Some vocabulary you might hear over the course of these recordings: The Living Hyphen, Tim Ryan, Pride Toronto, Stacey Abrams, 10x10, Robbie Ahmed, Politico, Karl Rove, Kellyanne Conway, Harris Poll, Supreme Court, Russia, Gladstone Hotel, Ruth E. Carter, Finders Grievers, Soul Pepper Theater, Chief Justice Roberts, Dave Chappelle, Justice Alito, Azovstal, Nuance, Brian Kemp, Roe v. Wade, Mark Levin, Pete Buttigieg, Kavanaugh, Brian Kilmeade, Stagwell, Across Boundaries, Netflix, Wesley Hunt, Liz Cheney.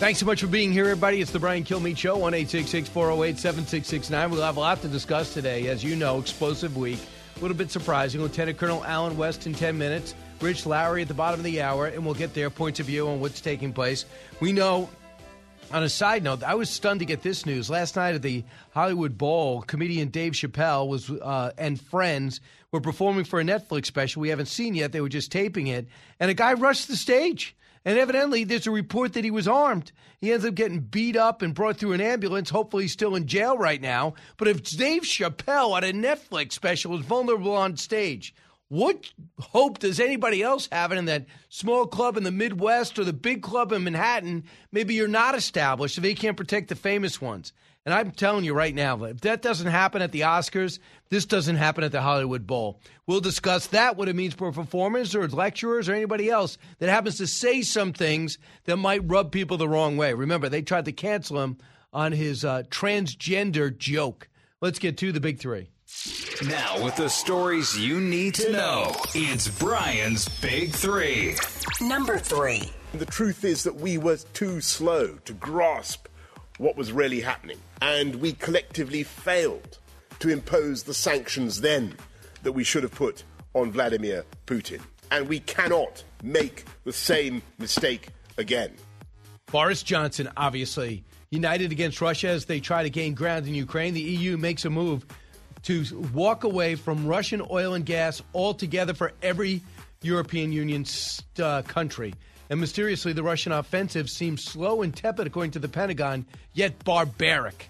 Thanks so much for being here, everybody. It's the Brian Kilmeade Show, 1-866-408-7669. We'll have a lot to discuss today. As you know, explosive week. A little bit surprising. Lieutenant Colonel Allen West in 10 minutes. Rich Lowry at the bottom of the hour, and we'll get their points of view on what's taking place. We know, on a side note, I was stunned to get this news. Last night at the Hollywood Bowl, comedian Dave Chappelle was and friends were performing for a Netflix special we haven't seen yet. They were just taping it, and a guy rushed the stage. And evidently, there's a report that he was armed. He ends up getting beat up and brought through an ambulance. Hopefully, he's still in jail right now. But if Dave Chappelle on a Netflix special is vulnerable on stage, what hope does anybody else have in that small club in the Midwest or the big club in Manhattan? Maybe you're not established, so they can't protect the famous ones. And I'm telling you right now, if that doesn't happen at the Oscars, this doesn't happen at the Hollywood Bowl. We'll discuss that, what it means for performers or lecturers or anybody else that happens to say some things that might rub people the wrong way. Remember, they tried to cancel him on his transgender joke. Let's get to the big three. Now, with the stories you need to know, it's Brian's Big Three. Number three. The truth is that we were too slow to grasp what was really happening, and we collectively failed to impose the sanctions then that we should have put on Vladimir Putin. And we cannot make the same mistake again. Boris Johnson, obviously, united against Russia as they try to gain ground in Ukraine. The EU makes a move to walk away from Russian oil and gas altogether for every European Union country. And mysteriously, the Russian offensive seems slow and tepid, according to the Pentagon, yet barbaric.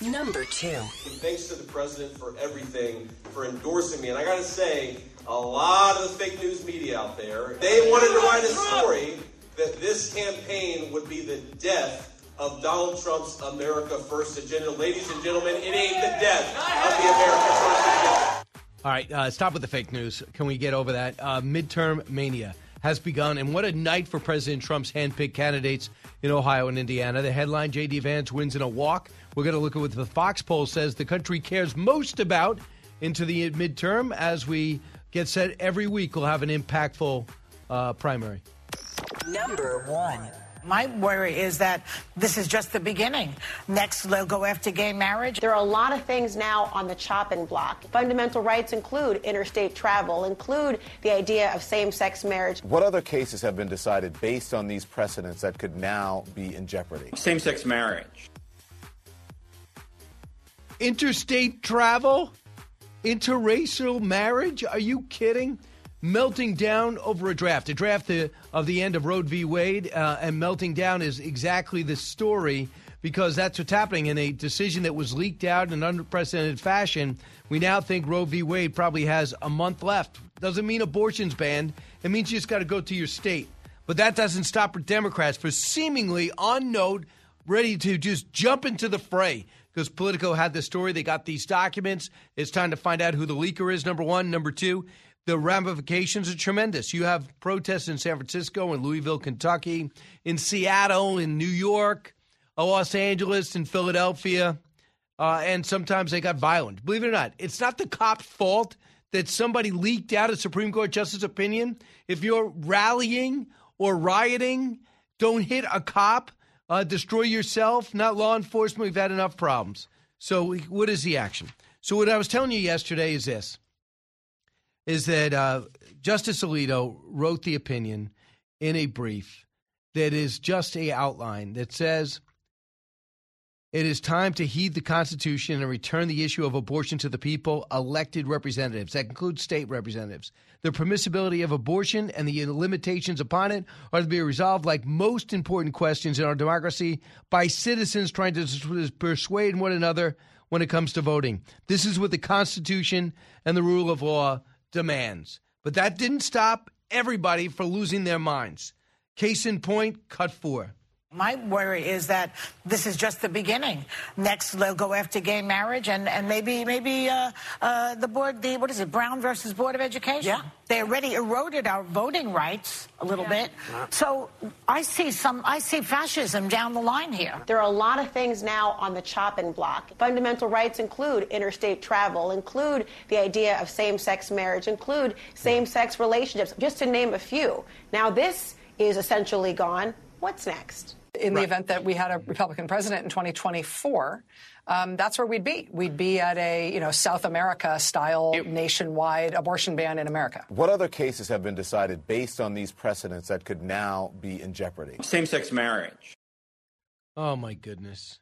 Number two. Thanks to the president for everything, for endorsing me. And I got to say, a lot of the fake news media out there, they wanted to write a story that this campaign would be the death of Donald Trump's America First agenda. Ladies and gentlemen, it ain't the death of the America First agenda. All right, stop with the fake news. Can we get over that? Midterm mania has begun, and what a night for President Trump's handpicked candidates in Ohio and Indiana. The headline, J.D. Vance wins in a walk. We're going to look at what the Fox poll says the country cares most about into the midterm. As we get set every week, we'll have an impactful primary. Number one. My worry is that this is just the beginning. Next, they'll go after gay marriage. There are a lot of things now on the chopping block. Fundamental rights include interstate travel, include the idea of same-sex marriage. What other cases have been decided based on these precedents that could now be in jeopardy? Same-sex marriage. Interstate travel? Interracial marriage? Are you kidding? Melting down over a draft of the end of Roe v. Wade, and melting down is exactly the story, because that's what's happening in a decision that was leaked out in an unprecedented fashion. We now think Roe v. Wade probably has a month left. Doesn't mean abortion's banned. It means you just got to go to your state. But that doesn't stop for Democrats for seemingly on note, ready to just jump into the fray. Because Politico had this story. They got these documents. It's time to find out who the leaker is, number one. Number two, the ramifications are tremendous. You have protests in San Francisco and Louisville, Kentucky, in Seattle, in New York, Los Angeles, in Philadelphia, and sometimes they got violent. Believe it or not, it's not the cop's fault that somebody leaked out a Supreme Court justice opinion. If you're rallying or rioting, don't hit a cop, destroy yourself, not law enforcement. We've had enough problems. So what is the action? So what I was telling you yesterday is this. Is that Justice Alito wrote the opinion in a brief that is just an outline that says It is time to heed the Constitution and return the issue of abortion to the people, elected representatives. That includes state representatives. The permissibility of abortion and the limitations upon it are to be resolved, like most important questions in our democracy, by citizens trying to persuade one another when it comes to voting. This is what the Constitution and the rule of law demands. But that didn't stop everybody from losing their minds. Case in point, cut 4. My worry is that this is just the beginning. Next, they'll go after gay marriage and maybe the board, Brown versus Board of Education? Yeah. They already eroded our voting rights a little bit. Yeah. So I see fascism down the line here. There are a lot of things now on the chopping block. Fundamental rights include interstate travel, include the idea of same-sex marriage, include same-sex relationships, just to name a few. Now this is essentially gone. What's next? In the event that we had a Republican president in 2024, that's where we'd be. We'd be at a, South America-style nationwide abortion ban in America. What other cases have been decided based on these precedents that could now be in jeopardy? Same-sex marriage. Oh, my goodness.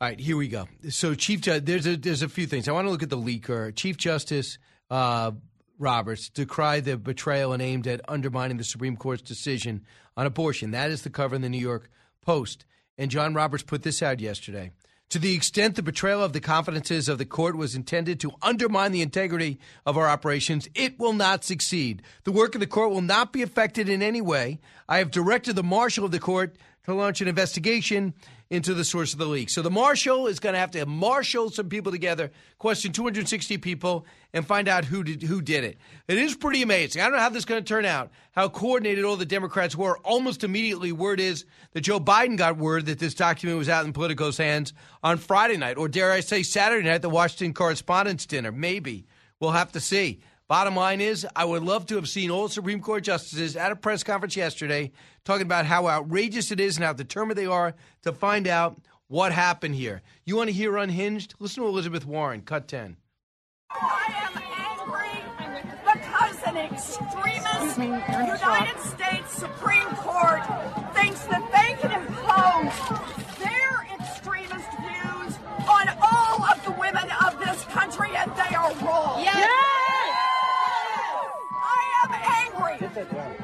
All right, here we go. So, there's a few things. I want to look at the leaker. Chief Justice Roberts decried the betrayal and aimed at undermining the Supreme Court's decision on abortion. That is the cover in the New York Post. And John Roberts put this out yesterday. To the extent the betrayal of the confidences of the court was intended to undermine the integrity of our operations, it will not succeed. The work of the court will not be affected in any way. I have directed the marshal of the court to launch an investigation into the source of the leak. So the marshal is going to have to marshal some people together, question 260 people, and find out who did it. It is pretty amazing. I don't know how this is going to turn out, how coordinated all the Democrats were. Almost immediately, word is that Joe Biden got word that this document was out in Politico's hands on Friday night, or dare I say Saturday night, the Washington Correspondents' Dinner. Maybe. We'll have to see. Bottom line is, I would love to have seen all Supreme Court justices at a press conference yesterday talking about how outrageous it is and how determined they are to find out what happened here. You want to hear unhinged? Listen to Elizabeth Warren, cut 10. I am angry because an extremist United States Supreme Court thinks that they can impose their extremist views on all of the women of this country, and they are wrong. Yes. Yes.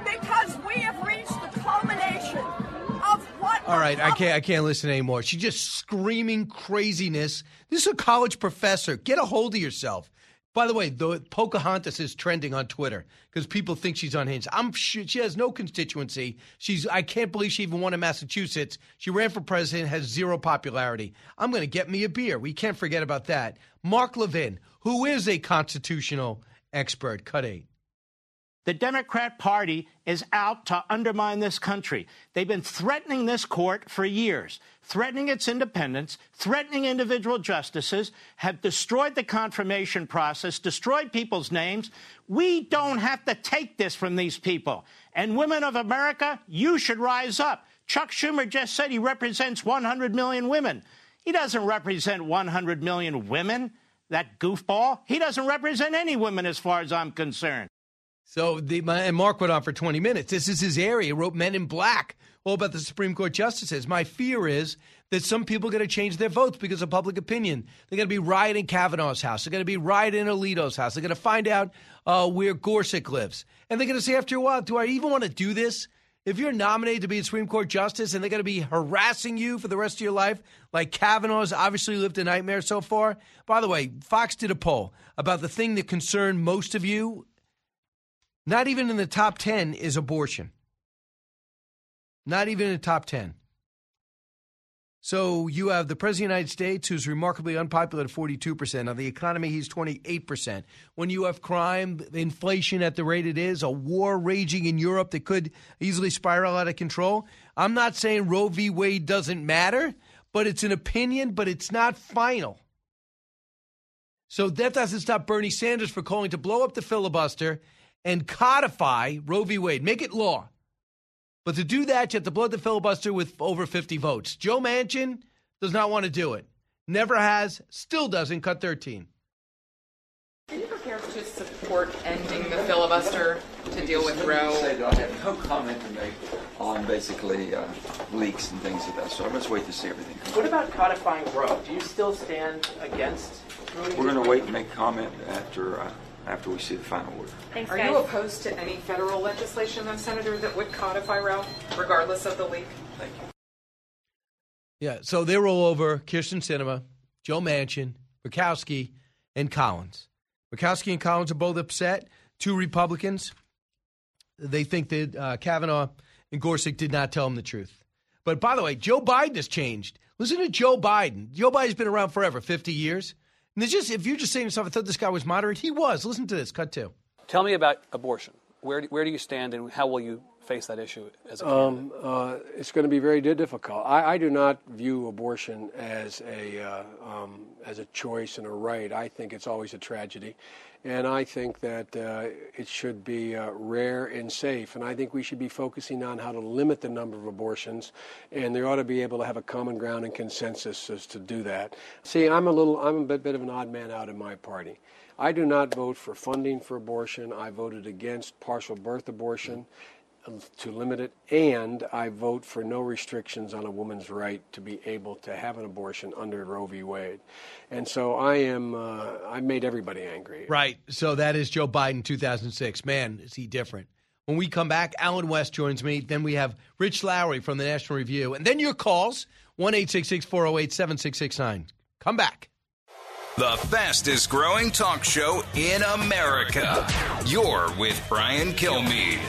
Because we have reached the culmination of what... All right, I can't listen anymore. She's just screaming craziness. This is a college professor. Get a hold of yourself. By the way, Pocahontas is trending on Twitter because people think she's unhinged. I'm sure she has no constituency. I can't believe she even won in Massachusetts. She ran for president, has zero popularity. I'm going to get me a beer. We can't forget about that. Mark Levin, who is a constitutional expert. Cut 8. The Democrat Party is out to undermine this country. They've been threatening this court for years, threatening its independence, threatening individual justices, have destroyed the confirmation process, destroyed people's names. We don't have to take this from these people. And women of America, you should rise up. Chuck Schumer just said he represents 100 million women. He doesn't represent 100 million women, that goofball. He doesn't represent any women as far as I'm concerned. So, and Mark went on for 20 minutes. This is his area. He wrote Men in Black, all about the Supreme Court justices. My fear is that some people are going to change their votes because of public opinion. They're going to be rioting Kavanaugh's house. They're going to be rioting Alito's house. They're going to find out where Gorsuch lives. And they're going to say after a while, do I even want to do this? If you're nominated to be a Supreme Court justice and they're going to be harassing you for the rest of your life, like Kavanaugh's obviously lived a nightmare so far. By the way, Fox did a poll about the thing that concerned most of you. Not even in the top 10 is abortion. Not even in the top 10. So you have the President of the United States, who's remarkably unpopular at 42%. On the economy, he's 28%. When you have crime, inflation at the rate it is, a war raging in Europe that could easily spiral out of control. I'm not saying Roe v. Wade doesn't matter, but it's an opinion, but it's not final. So that doesn't stop Bernie Sanders from calling to blow up the filibuster and codify Roe v. Wade. Make it law. But to do that, you have to blow the filibuster with over 50 votes. Joe Manchin does not want to do it. Never has, still doesn't. Cut 13. Are you prepared to support Court ending the filibuster to deal with Roe. I have no comment to make on basically leaks and things of that sort. Let's wait to see everything. What about codifying Roe? Do you still stand against Roe? We're going to wait and make comment after we see the final order. Thanks, guys. Are you opposed to any federal legislation, then, Senator, that would codify Roe, regardless of the leak? Thank you. Yeah, so they roll over Kirsten Sinema, Joe Manchin, Murkowski, and Collins. Murkowski and Collins are both upset. Two Republicans. They think that Kavanaugh and Gorsuch did not tell them the truth. But by the way, Joe Biden has changed. Listen to Joe Biden. Joe Biden's been around forever, 50 years. And it's just, if you're just saying to yourself, I thought this guy was moderate, he was. Listen to this. Cut two. Tell me about abortion. Where do you stand, and how will you face that issue as a candidate? It's going to be very difficult. I do not view abortion as a choice and a right. I think it's always a tragedy, and I think that it should be rare and safe. And I think we should be focusing on how to limit the number of abortions, and they ought to be able to have a common ground and consensus as to do that. See, I'm a bit of an odd man out in my party. I do not vote for funding for abortion. I voted against partial birth abortion to limit it, and I vote for no restrictions on a woman's right to be able to have an abortion under Roe v. Wade. And so I made everybody angry. Right. So that is Joe Biden, 2006. Man, is he different. When we come back, Allen West joins me. Then we have Rich Lowry from the National Review. And then your calls, 1-866-408-7669. Come back. The fastest growing talk show in America. You're with Brian Kilmeade.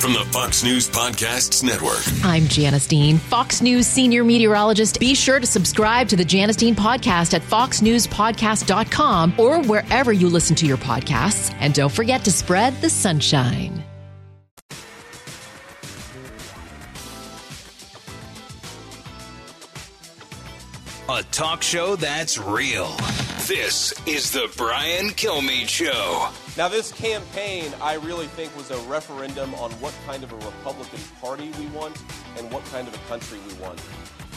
From the Fox News Podcasts Network. I'm Janice Dean, Fox News senior meteorologist. Be sure to subscribe to the Janice Dean Podcast at foxnewspodcast.com or wherever you listen to your podcasts. And don't forget to spread the sunshine. A talk show that's real. This is the Brian Kilmeade Show. Now, this campaign, I really think, was a referendum on what kind of a Republican Party we want and what kind of a country we want.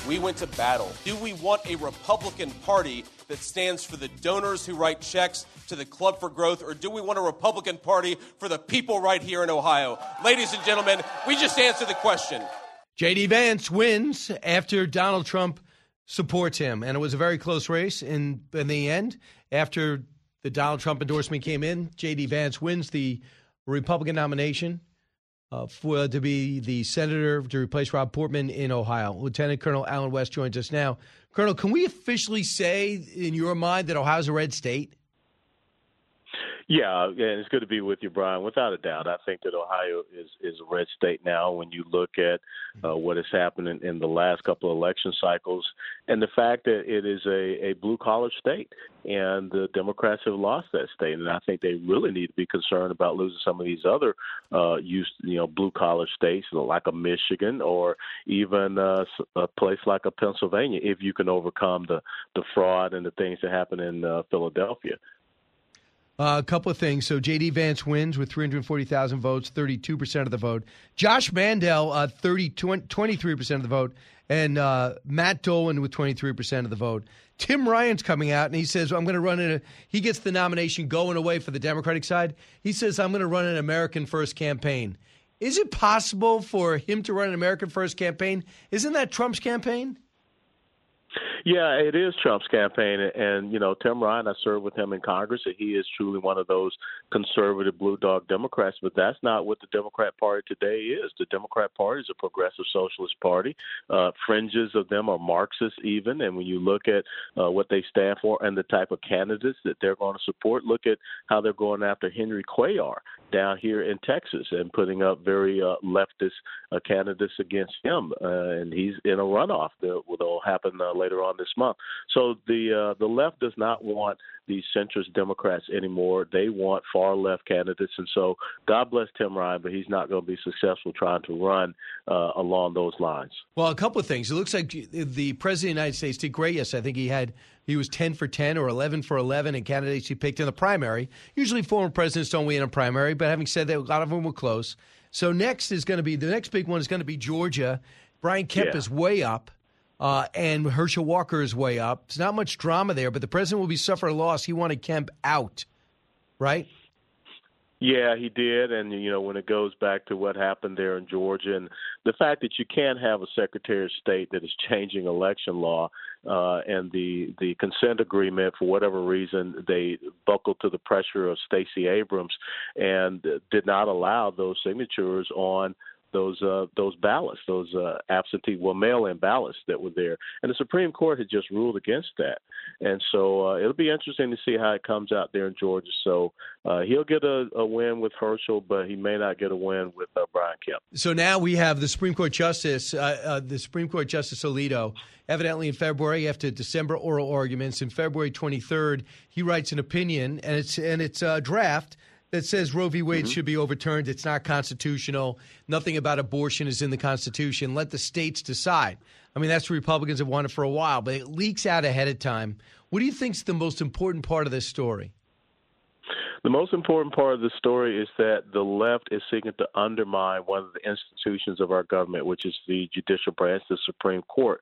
We went to battle. Do we want a Republican Party that stands for the donors who write checks to the Club for Growth, or do we want a Republican Party for the people right here in Ohio? Ladies and gentlemen, we just answered the question. J.D. Vance wins after Donald Trump supports him, and it was a very close race in the end. After the Donald Trump endorsement came in, J.D. Vance wins the Republican nomination to be the senator to replace Rob Portman in Ohio. Lieutenant Colonel Allen West joins us now. Colonel, can we officially say, in your mind, that Ohio's a red state? Yeah, and it's good to be with you, Brian. Without a doubt, I think that Ohio is a red state now when you look at what has happened in the last couple of election cycles and the fact that it is a blue-collar state, and the Democrats have lost that state. And I think they really need to be concerned about losing some of these other blue-collar states like a Michigan or even a place like a Pennsylvania if you can overcome the fraud and the things that happen in Philadelphia. A couple of things. So J.D. Vance wins with 340,000 votes, 32% of the vote. Josh Mandel, 23% of the vote. And Matt Dolan with 23% of the vote. Tim Ryan's coming out, and he says, I'm going to run he gets the nomination going away for the Democratic side. He says, I'm going to run an American First campaign. Is it possible for him to run an American First campaign? Isn't that Trump's campaign? Yeah, it is Trump's campaign. And, Tim Ryan, I served with him in Congress, and he is truly one of those conservative blue dog Democrats. But that's not what the Democrat Party today is. The Democrat Party is a progressive socialist party. Fringes of them are Marxist even. And when you look at what they stand for and the type of candidates that they're going to support, look at how they're going after Henry Cuellar down here in Texas and putting up very leftist candidates against him. And he's in a runoff that will happen later on this month. So the left does not want these centrist Democrats anymore. They want far left candidates. And so God bless Tim Ryan, but he's not going to be successful trying to run along those lines. Well, a couple of things. It looks like the president of the United States did great. Yes, I think he was 10 for 10 or 11 for 11 in candidates he picked in the primary. Usually former presidents don't win a primary, but having said that, a lot of them were close. So next is going to be the next big one is going to be Georgia. Brian Kemp is way up. And Herschel Walker is way up. There's not much drama there, but the president will suffer a loss. He wanted Kemp out, right? Yeah, he did. And, you know, when it goes back to what happened there in Georgia and the fact that you can't have a Secretary of State that is changing election law and the consent agreement, for whatever reason, they buckled to the pressure of Stacey Abrams and did not allow those signatures on those ballots, those absentee, well, mail-in ballots that were there. And the Supreme Court had just ruled against that. And so it'll be interesting to see how it comes out there in Georgia. So he'll get a win with Herschel, but he may not get a win with Brian Kemp. So now we have the Supreme Court Justice, Alito, evidently in February after December oral arguments. In February 23rd, he writes an opinion, and it's a draft that says Roe v. Wade should be overturned. It's not constitutional. Nothing about abortion is in the Constitution. Let the states decide. I mean, that's what Republicans have wanted for a while, but it leaks out ahead of time. What do you think is the most important part of this story? The most important part of the story is that the left is seeking to undermine one of the institutions of our government, which is the judicial branch, the Supreme Court.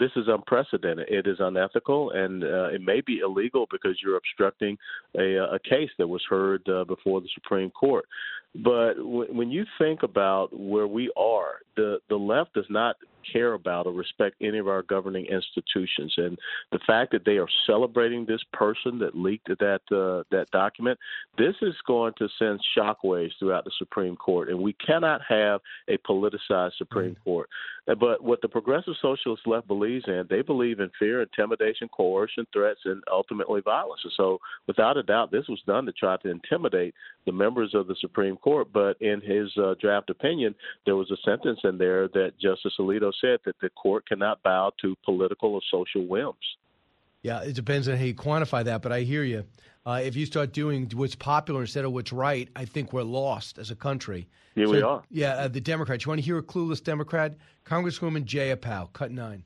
This is unprecedented. It is unethical, and it may be illegal because you're obstructing a case that was heard before the Supreme Court. But when you think about where we are, the left does not care about or respect any of our governing institutions. And the fact that they are celebrating this person that leaked that document, this is going to send shockwaves throughout the Supreme Court. And we cannot have a politicized Supreme Court. But what the progressive socialist left believes in, they believe in fear, intimidation, coercion, threats, and ultimately violence. And so without a doubt, this was done to try to intimidate the members of the Supreme Court. But in his draft opinion, there was a sentence in there that Justice Alito said that the court cannot bow to political or social whims. Yeah, it depends on how you quantify that, but I hear you. If you start doing what's popular instead of what's right, I think we're lost as a country. Here we are. Yeah, the Democrats. You want to hear a clueless Democrat? Congresswoman J.D. Vance, cut 9.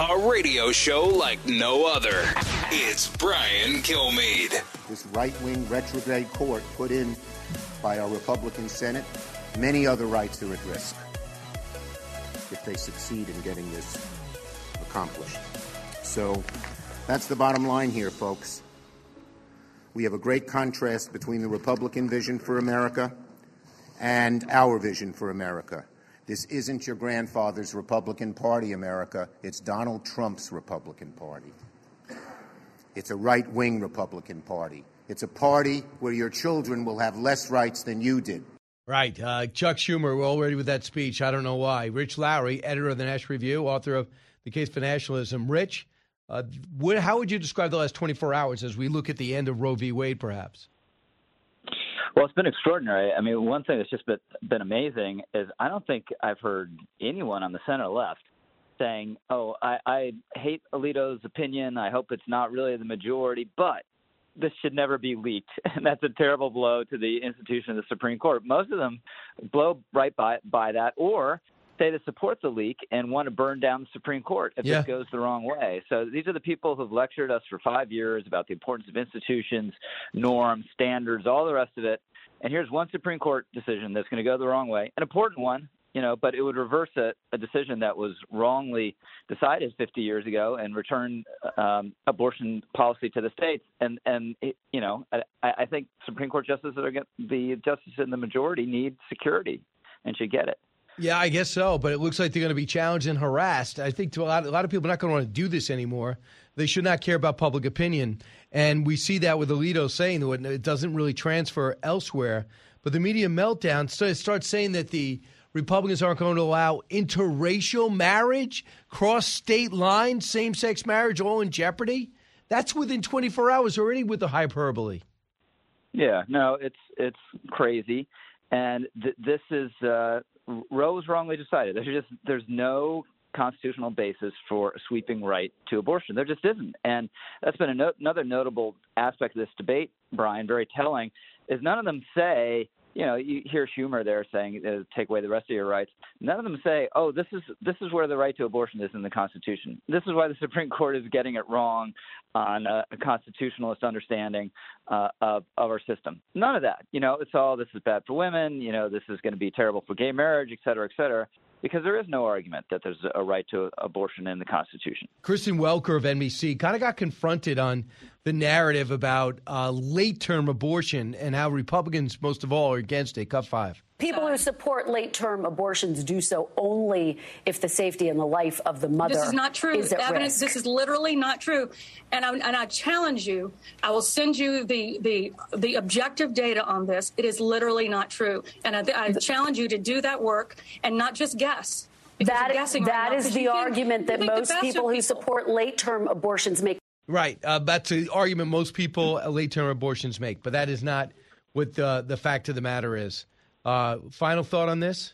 A radio show like no other. It's Brian Kilmeade. This right-wing retrograde court put in by our Republican Senate, many other rights are at risk if they succeed in getting this accomplished. So that's the bottom line here, folks. We have a great contrast between the Republican vision for America and our vision for America. This isn't your grandfather's Republican Party, America. It's Donald Trump's Republican Party. It's a right-wing Republican Party. It's a party where your children will have less rights than you did. Right. Chuck Schumer, we're already with that speech. I don't know why. Rich Lowry, editor of the National Review, author of The Case for Nationalism. Rich, how would you describe the last 24 hours as we look at the end of Roe v. Wade, perhaps? Well, it's been extraordinary. I mean, one thing that's just been amazing is I don't think I've heard anyone on the Senate left saying, oh, I hate Alito's opinion. I hope it's not really the majority, but this should never be leaked. And that's a terrible blow to the institution of the Supreme Court. Most of them blow right by that or say they support the leak and want to burn down the Supreme Court if this goes the wrong way. So these are the people who've lectured us for 5 years about the importance of institutions, norms, standards, all the rest of it. And here's one Supreme Court decision that's going to go the wrong way, an important one, you know, but it would reverse a decision that was wrongly decided 50 years ago and return abortion policy to the states. And it, you know, I think Supreme Court justices are the justices in the majority need security and should get it. Yeah, I guess so. But it looks like they're going to be challenged and harassed. I think to a lot of people are not going to want to do this anymore. They should not care about public opinion. And we see that with Alito saying that it doesn't really transfer elsewhere. But the media meltdown starts saying that the Republicans aren't going to allow interracial marriage, cross-state lines, same-sex marriage, all in jeopardy. That's within 24 hours already with the hyperbole. Yeah, no, it's crazy. And this is Roe was wrongly decided. There's no constitutional basis for a sweeping right to abortion. There just isn't. And that's been another notable aspect of this debate, Brian, very telling, is none of them say, you know, you hear Schumer there saying, take away the rest of your rights. None of them say, oh, this is where the right to abortion is in the Constitution. This is why the Supreme Court is getting it wrong on a constitutionalist understanding of our system. None of that. You know, it's all this is bad for women. You know, this is going to be terrible for gay marriage, et cetera, because there is no argument that there's a right to abortion in the Constitution. Kristen Welker of NBC kind of got confronted on the narrative about late-term abortion and how Republicans, most of all, are against it. Cut five. People who support late-term abortions do so only if the safety and the life of the mother is at risk. This is not true. This is literally not true. And I challenge you. I will send you the objective data on this. It is literally not true. And I challenge you to do that work and not just guess. That is the argument that most people who support late-term abortions make. Right. That's the argument most people late-term abortions make. But that is not what the fact of the matter is. Final thought on this?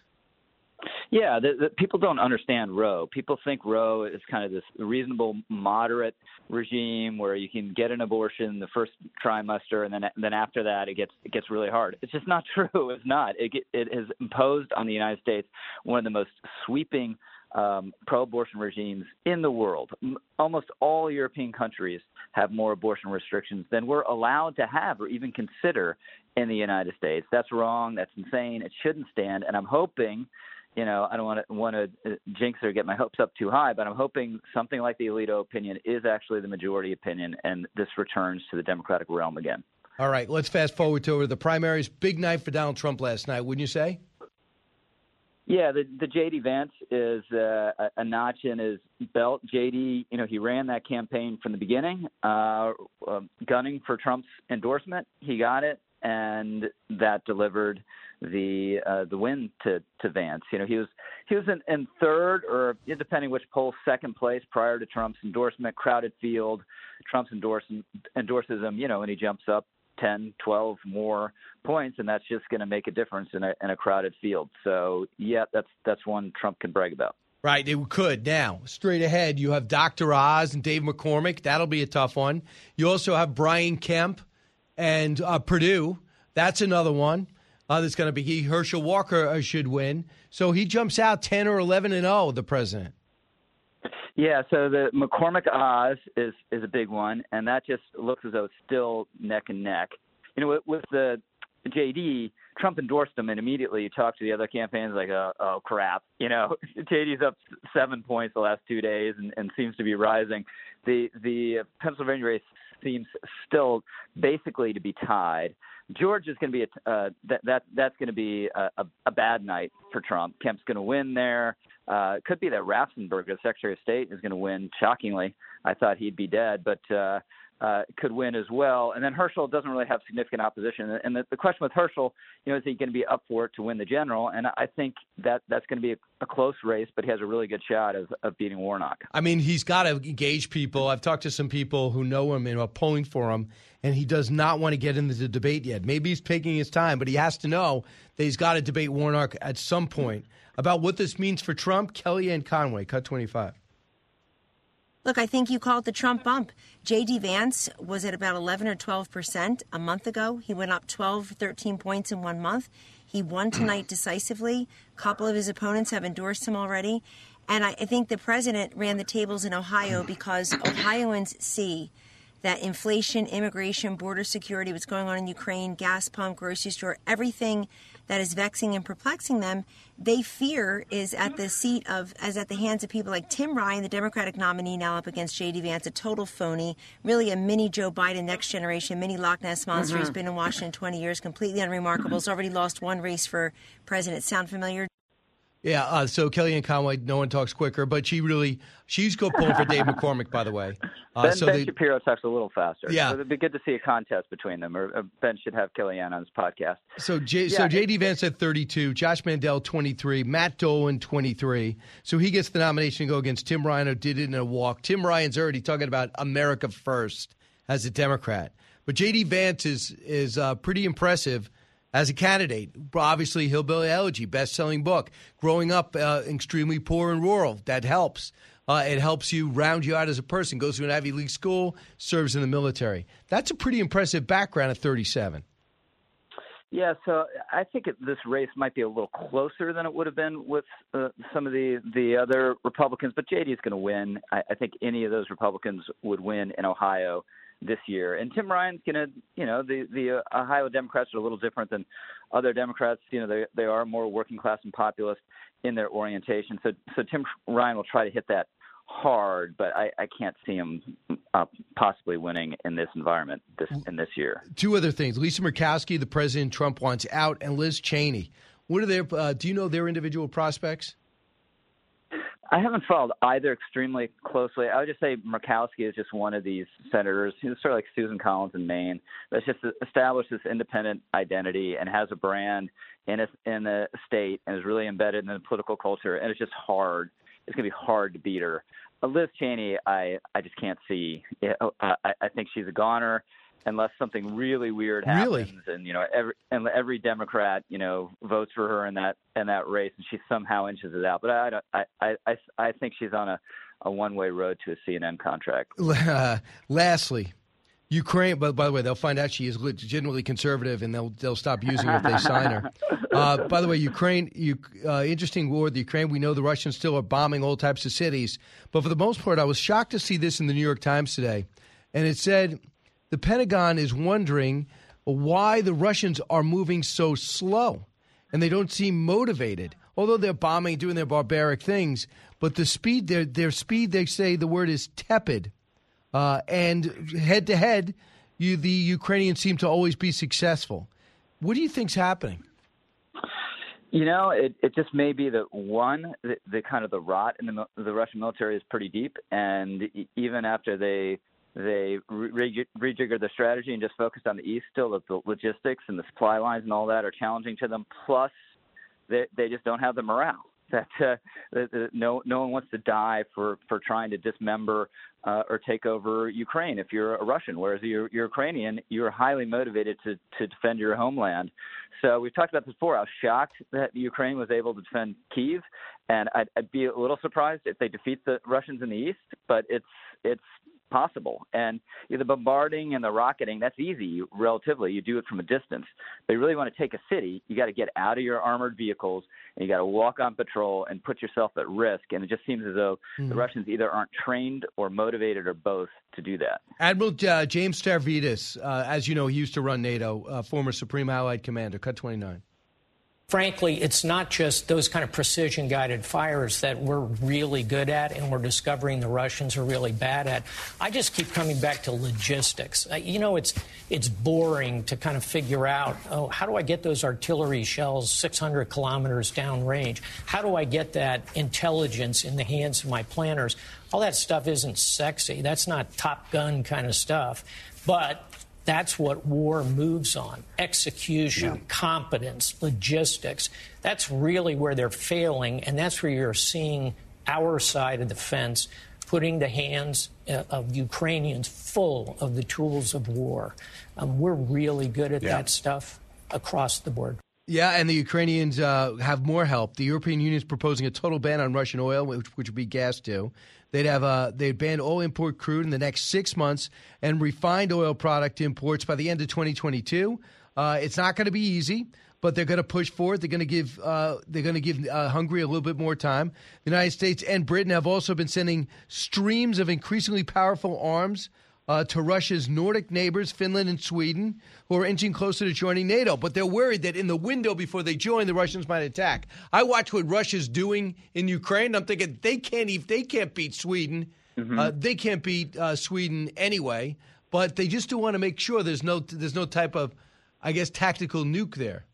Yeah, people don't understand Roe. People think Roe is kind of this reasonable, moderate regime where you can get an abortion the first trimester, and then after that it gets really hard. It's just not true. It's not. It has imposed on the United States one of the most sweeping pro-abortion regimes in the world. Almost all European countries have more abortion restrictions than we're allowed to have or even consider in the United States. That's wrong. That's insane. It shouldn't stand. And I'm hoping, you know, I don't want to jinx or get my hopes up too high, but I'm hoping something like the Alito opinion is actually the majority opinion and this returns to the Democratic realm again. All right. Let's fast forward to the primaries. Big night for Donald Trump last night, wouldn't you say? Yeah, the J.D. Vance is a notch in his belt. J.D., you know, he ran that campaign from the beginning, gunning for Trump's endorsement. He got it, and that delivered the win to Vance. You know, he was in third or, depending which poll, second place prior to Trump's endorsement, crowded field. Trump's endorses him, you know, and he jumps up 10, 12 more points, and that's just going to make a difference in a crowded field. So, yeah, that's one Trump can brag about. Right, it could. Now, straight ahead, you have Dr. Oz and Dave McCormick. That'll be a tough one. You also have Brian Kemp and Purdue. That's another one that's going to be Herschel Walker should win. So he jumps out 10 or 11-0, the president. Yeah, so the McCormick-Oz is a big one, and that just looks as though it's still neck and neck. You know, with the J.D., Trump endorsed him, and immediately you talk to the other campaigns like, oh, crap. You know, J.D.'s up 7 points the last 2 days and seems to be rising. The Pennsylvania race seems still basically to be tied. Georgia is going to be that's going to be a bad night for Trump. Kemp's going to win there. It could be that Raffensperger, the Secretary of State, is going to win. Shockingly, I thought he'd be dead, but could win as well. And then Herschel doesn't really have significant opposition. And the question with Herschel, you know, is he going to be up for it to win the general? And I think that's going to be a close race, but he has a really good shot of beating Warnock. I mean, he's got to engage people. I've talked to some people who know him and are polling for him, and he does not want to get into the debate yet. Maybe he's taking his time, but he has to know that he's got to debate Warnock at some point. About what this means for Trump, Kellyanne Conway, Cut 25. Look, I think you called the Trump bump. J.D. Vance was at about 11 or 12% a month ago. He went up 12, 13 points in 1 month. He won tonight decisively. A couple of his opponents have endorsed him already. And I think the president ran the tables in Ohio because Ohioans see that inflation, immigration, border security, what's going on in Ukraine, gas pump, grocery store, everything that is vexing and perplexing them, they fear is at the hands of people like Tim Ryan, the Democratic nominee now up against J.D. Vance, a total phony, really a mini Joe Biden, next generation, mini Loch Ness monster. Mm-hmm. He's been in Washington 20 years, completely unremarkable. He's already lost one race for president. Sound familiar? Yeah, so Kellyanne Conway, no one talks quicker, but she's going pulling for Dave McCormick, by the way. Ben Shapiro talks a little faster. Yeah. So it'd be good to see a contest between them, or Ben should have Kellyanne on his podcast. So J.D. Vance at 32, Josh Mandel 23, Matt Dolan 23. So he gets the nomination to go against Tim Ryan, who did it in a walk. Tim Ryan's already talking about America first as a Democrat. But J.D. Vance is pretty impressive as a candidate. Obviously, Hillbilly Elegy, best-selling book. Growing up extremely poor and rural, that helps. It helps you round you out as a person. Goes to an Ivy League school, serves in the military. That's a pretty impressive background at 37. Yeah, so I think this race might be a little closer than it would have been with some of the other Republicans. But J.D. is going to win. I think any of those Republicans would win in Ohio this year. And Tim Ryan's going to, you know, the Ohio Democrats are a little different than other Democrats. You know, they are more working class and populist in their orientation. So Tim Ryan will try to hit that hard, but I can't see him possibly winning in this environment in this year. Two other things. Lisa Murkowski, the president Trump wants out, and Liz Cheney. What are their, do you know their individual prospects? I haven't followed either extremely closely. I would just say Murkowski is just one of these senators who's sort of like Susan Collins in Maine, that's just established this independent identity and has a brand in the state and is really embedded in the political culture. And it's just hard. It's going to be hard to beat her. Liz Cheney, I just can't see. I think she's a goner unless something really weird happens. Really? And, you know, every Democrat, you know, votes for her in that race, and she somehow inches it out. But I think she's on a one-way road to a CNN contract. Lastly, Ukraine. But by the way, they'll find out she is legitimately conservative, and they'll stop using her if they sign her. By the way, Ukraine. Interesting war with Ukraine. We know the Russians still are bombing all types of cities, but for the most part, I was shocked to see this in the New York Times today, and it said the Pentagon is wondering why the Russians are moving so slow, and they don't seem motivated. Although they're bombing, doing their barbaric things, but the speed, their speed, they say the word is tepid. And head-to-head, the Ukrainians seem to always be successful. What do you think's happening? You know, it just may be that, one, the kind of the rot in the Russian military is pretty deep, and even after they rejiggered their strategy and just focused on the East, still the logistics and the supply lines and all that are challenging to them. Plus, they just don't have the morale. No one wants to die for trying to dismember or take over Ukraine if you're a Russian, whereas you're Ukrainian, you're highly motivated to defend your homeland. So we've talked about this before. I was shocked that Ukraine was able to defend Kyiv, and I'd be a little surprised if they defeat the Russians in the East, but it's possible. And the bombarding and the rocketing, that's easy, relatively. You do it from a distance. But you really want to take a city, you got to get out of your armored vehicles, and you got to walk on patrol and put yourself at risk. And it just seems as though the Russians either aren't trained or motivated or both to do that. Admiral James Stavridis, as you know, he used to run NATO, former Supreme Allied Commander. Cut 29. Frankly, it's not just those kind of precision-guided fires that we're really good at and we're discovering the Russians are really bad at. I just keep coming back to logistics. It's boring to kind of figure out, how do I get those artillery shells 600 kilometers downrange? How do I get that intelligence in the hands of my planners? All that stuff isn't sexy. That's not Top Gun kind of stuff. But that's what war moves on. Execution, competence, logistics. That's really where they're failing, and that's where you're seeing our side of the fence putting the hands of Ukrainians full of the tools of war. We're really good at that stuff across the board. Yeah, and the Ukrainians have more help. The European Union is proposing a total ban on Russian oil, which would be gas too. They'd ban all import crude in the next 6 months and refined oil product imports by the end of 2022. It's not going to be easy, but they're going to push forward. They're going to give Hungary a little bit more time. The United States and Britain have also been sending streams of increasingly powerful arms to Russia's Nordic neighbors, Finland and Sweden, who are inching closer to joining NATO. But they're worried that in the window before they join, the Russians might attack. I watch what Russia's doing in Ukraine. I'm thinking they can't beat Sweden. They can't beat Sweden anyway. But they just do want to make sure there's no type of, I guess, tactical nuke there.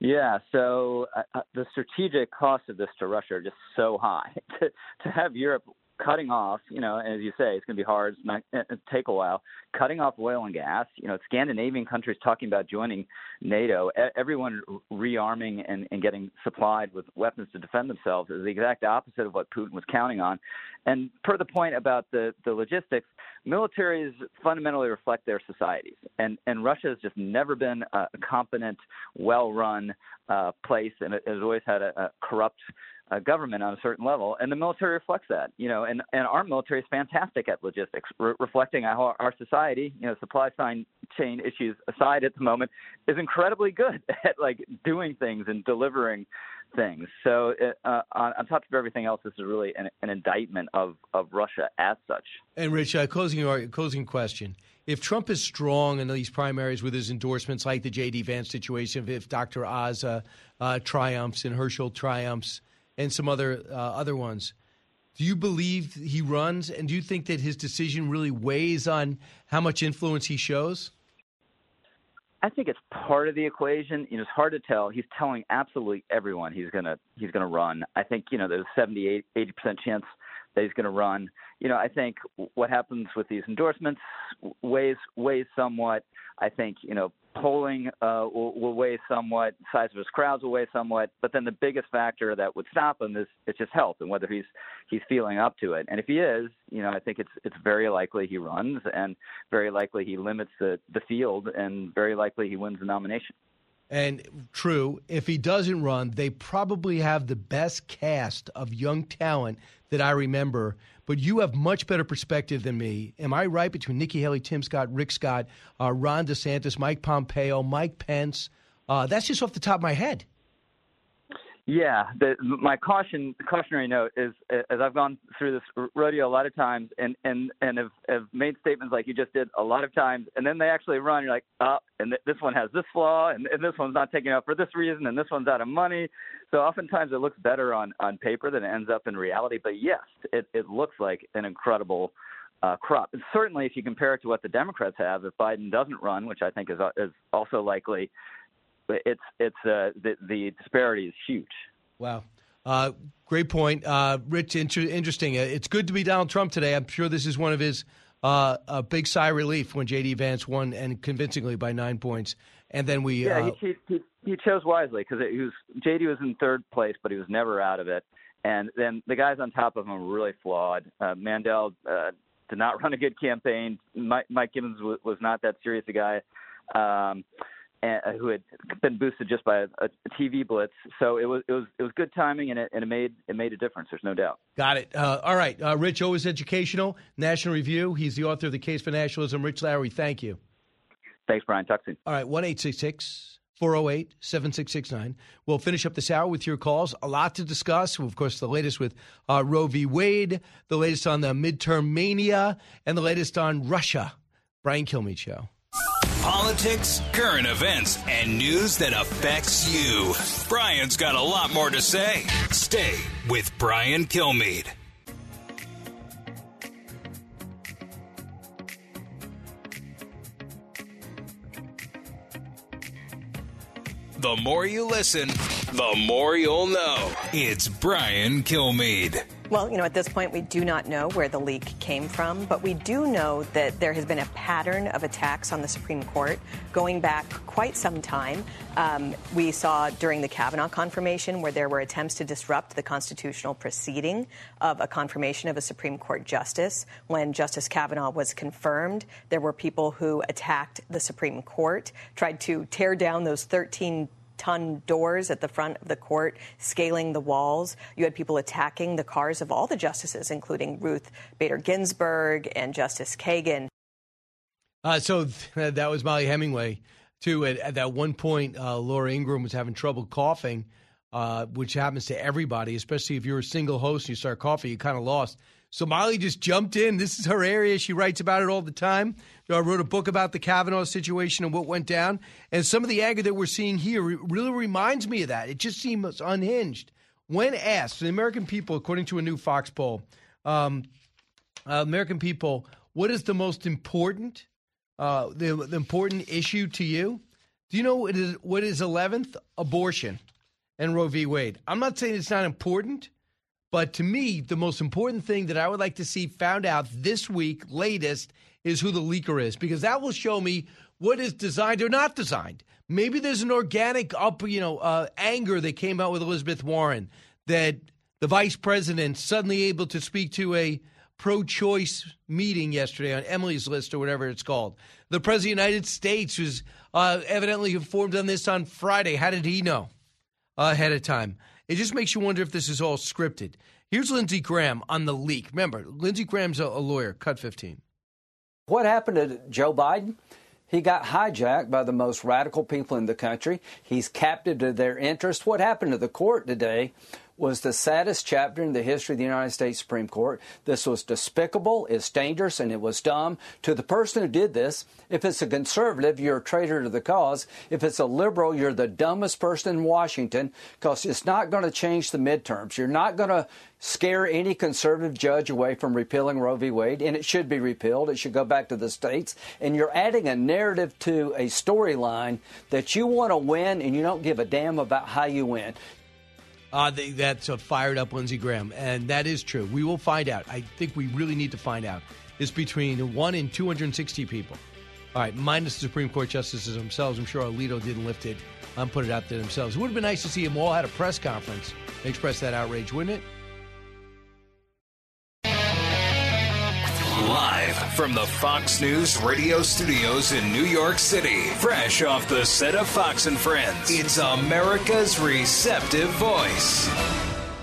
Yeah, so the strategic costs of this to Russia are just so high. to have Europe cutting off, as you say, it's going to be hard. It's not, it'll take a while. Cutting off oil and gas, Scandinavian countries talking about joining NATO, everyone rearming and getting supplied with weapons to defend themselves is the exact opposite of what Putin was counting on. And per the point about the logistics, militaries fundamentally reflect their societies. And Russia has just never been a competent, well-run place, and it has always had a corrupt government on a certain level, and the military reflects that, and our military is fantastic at logistics, reflecting our society, supply chain issues aside at the moment, is incredibly good at doing things and delivering things. So on top of everything else, this is really an indictment of Russia as such. And Rich, closing question. If Trump is strong in these primaries with his endorsements, like the J.D. Vance situation, if Dr. Oz triumphs and Herschel triumphs, and some other ones. Do you believe he runs, and do you think that his decision really weighs on how much influence he shows? I think it's part of the equation. It's hard to tell. He's telling absolutely everyone he's going to run. I think there's a 80% chance that he's going to run. I think what happens with these endorsements weighs somewhat. I think polling will weigh somewhat, size of his crowds will weigh somewhat, but then the biggest factor that would stop him is just health and whether he's feeling up to it. And if he is, I think it's very likely he runs, and very likely he limits the field, and very likely he wins the nomination. And true, if he doesn't run, they probably have the best cast of young talent that I remember. But you have much better perspective than me. Am I right? Between Nikki Haley, Tim Scott, Rick Scott, Ron DeSantis, Mike Pompeo, Mike Pence. That's just off the top of my head. Yeah. My cautionary note is, as I've gone through this rodeo a lot of times and have made statements like you just did a lot of times, and then they actually run, you're like, and this one has this flaw, and this one's not taking out for this reason, and this one's out of money. So oftentimes it looks better on paper than it ends up in reality. But yes, it looks like an incredible crop. And certainly if you compare it to what the Democrats have, if Biden doesn't run, which I think is also likely, the disparity is huge. Wow. Great point. Rich, interesting. It's good to be Donald Trump today. I'm sure this is one of his a big sigh of relief when J.D. Vance won, and convincingly by 9 points. And then we— he chose wisely because J.D. was in third place, but he was never out of it. And then the guys on top of him were really flawed. Mandel did not run a good campaign. Mike Gibbons was not that serious a guy. who had been boosted just by a TV blitz. So it was good timing, and it made a difference. There's no doubt. Got it. All right. Rich, always educational. National Review. He's the author of The Case for Nationalism. Rich Lowry, thank you. Thanks, Brian. Talk soon. All right. 1-866-408-7669. We'll finish up this hour with your calls. A lot to discuss. Of course, the latest with Roe v. Wade, the latest on the midterm mania, and the latest on Russia. Brian Kilmeade Show. Politics, current events, and news that affects you. Brian's got a lot more to say. Stay with Brian Kilmeade. The more you listen, the more you'll know. It's Brian Kilmeade. Well, at this point, we do not know where the leak came from, but we do know that there has been a pattern of attacks on the Supreme Court going back quite some time. We saw during the Kavanaugh confirmation where there were attempts to disrupt the constitutional proceeding of a confirmation of a Supreme Court justice. When Justice Kavanaugh was confirmed, there were people who attacked the Supreme Court, tried to tear down those 13-ton doors at the front of the court, scaling the walls. You had people attacking the cars of all the justices, including Ruth Bader Ginsburg and Justice Kagan. So that was Molly Hemingway, too. At that one point, Laura Ingraham was having trouble coughing, which happens to everybody, especially if you're a single host and you start coughing, you kind of lost. So Molly just jumped in. This is her area. She writes about it all the time. I wrote a book about the Kavanaugh situation and what went down. And some of the anger that we're seeing here really reminds me of that. It just seems unhinged. When asked, the American people, according to a new Fox poll, American people, what is the most important, the important issue to you? Do you know what is 11th? Abortion and Roe v. Wade. I'm not saying it's not important. But to me, the most important thing that I would like to see found out this week, latest, is who the leaker is, because that will show me what is designed or not designed. Maybe there's an organic anger that came out with Elizabeth Warren, that the vice president suddenly able to speak to a pro-choice meeting yesterday on Emily's List or whatever it's called. The president of the United States was evidently informed on this on Friday. How did he know ahead of time? It just makes you wonder if this is all scripted. Here's Lindsey Graham on the leak. Remember, Lindsey Graham's a lawyer. Cut 15. What happened to Joe Biden? He got hijacked by the most radical people in the country. He's captive to their interest. What happened to the court today was the saddest chapter in the history of the United States Supreme Court. This was despicable, it's dangerous, and it was dumb. To the person who did this, if it's a conservative, you're a traitor to the cause. If it's a liberal, you're the dumbest person in Washington, because it's not going to change the midterms. You're not going to scare any conservative judge away from repealing Roe v. Wade, and it should be repealed. It should go back to the states. And you're adding a narrative to a storyline that you want to win, and you don't give a damn about how you win. That's a fired-up Lindsey Graham, and that is true. We will find out. I think we really need to find out. It's between 1 and 260 people. All right, minus the Supreme Court justices themselves. I'm sure Alito didn't lift it and put it out there themselves. It would have been nice to see them all at a press conference and express that outrage, wouldn't it? Live from the Fox News radio studios in New York City, fresh off the set of Fox and Friends, it's America's receptive voice,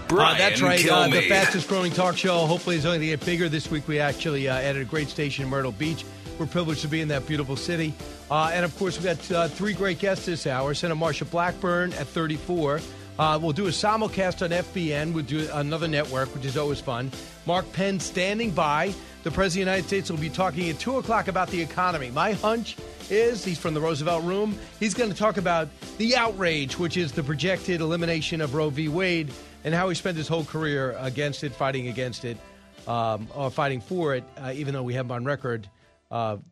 Brian Kilmeade. That's right, the fastest growing talk show. Hopefully it's only going to get bigger. This week we actually added a great station in Myrtle Beach. We're privileged to be in that beautiful city. And, of course, we've got three great guests this hour. Senator Marsha Blackburn at 34. We'll do a simulcast on FBN. We'll do another network, which is always fun. Mark Penn standing by. The President of the United States will be talking at 2 o'clock about the economy. My hunch is, he's from the Roosevelt Room, he's going to talk about the outrage, which is the projected elimination of Roe v. Wade and how he spent his whole career against it, or fighting for it, even though we have him on record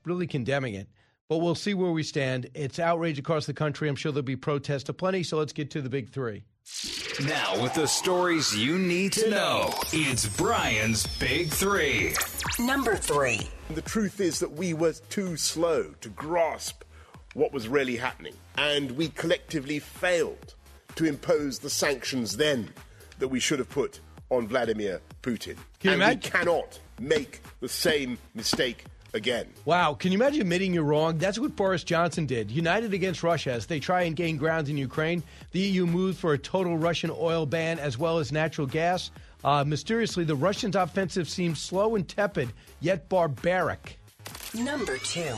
really condemning it. But we'll see where we stand. It's outrage across the country. I'm sure there'll be protests aplenty, so let's get to the big three. Now, with the stories you need to know, it's Brian's Big Three. Number three. The truth is that we were too slow to grasp what was really happening, and we collectively failed to impose the sanctions then that we should have put on Vladimir Putin. Can you imagine? We cannot make the same mistake again. Wow. Can you imagine admitting you're wrong? That's what Boris Johnson did. United against Russia as they try and gain ground in Ukraine. The EU moved for a total Russian oil ban as well as natural gas. Mysteriously, the Russians' offensive seems slow and tepid, yet barbaric. Number two.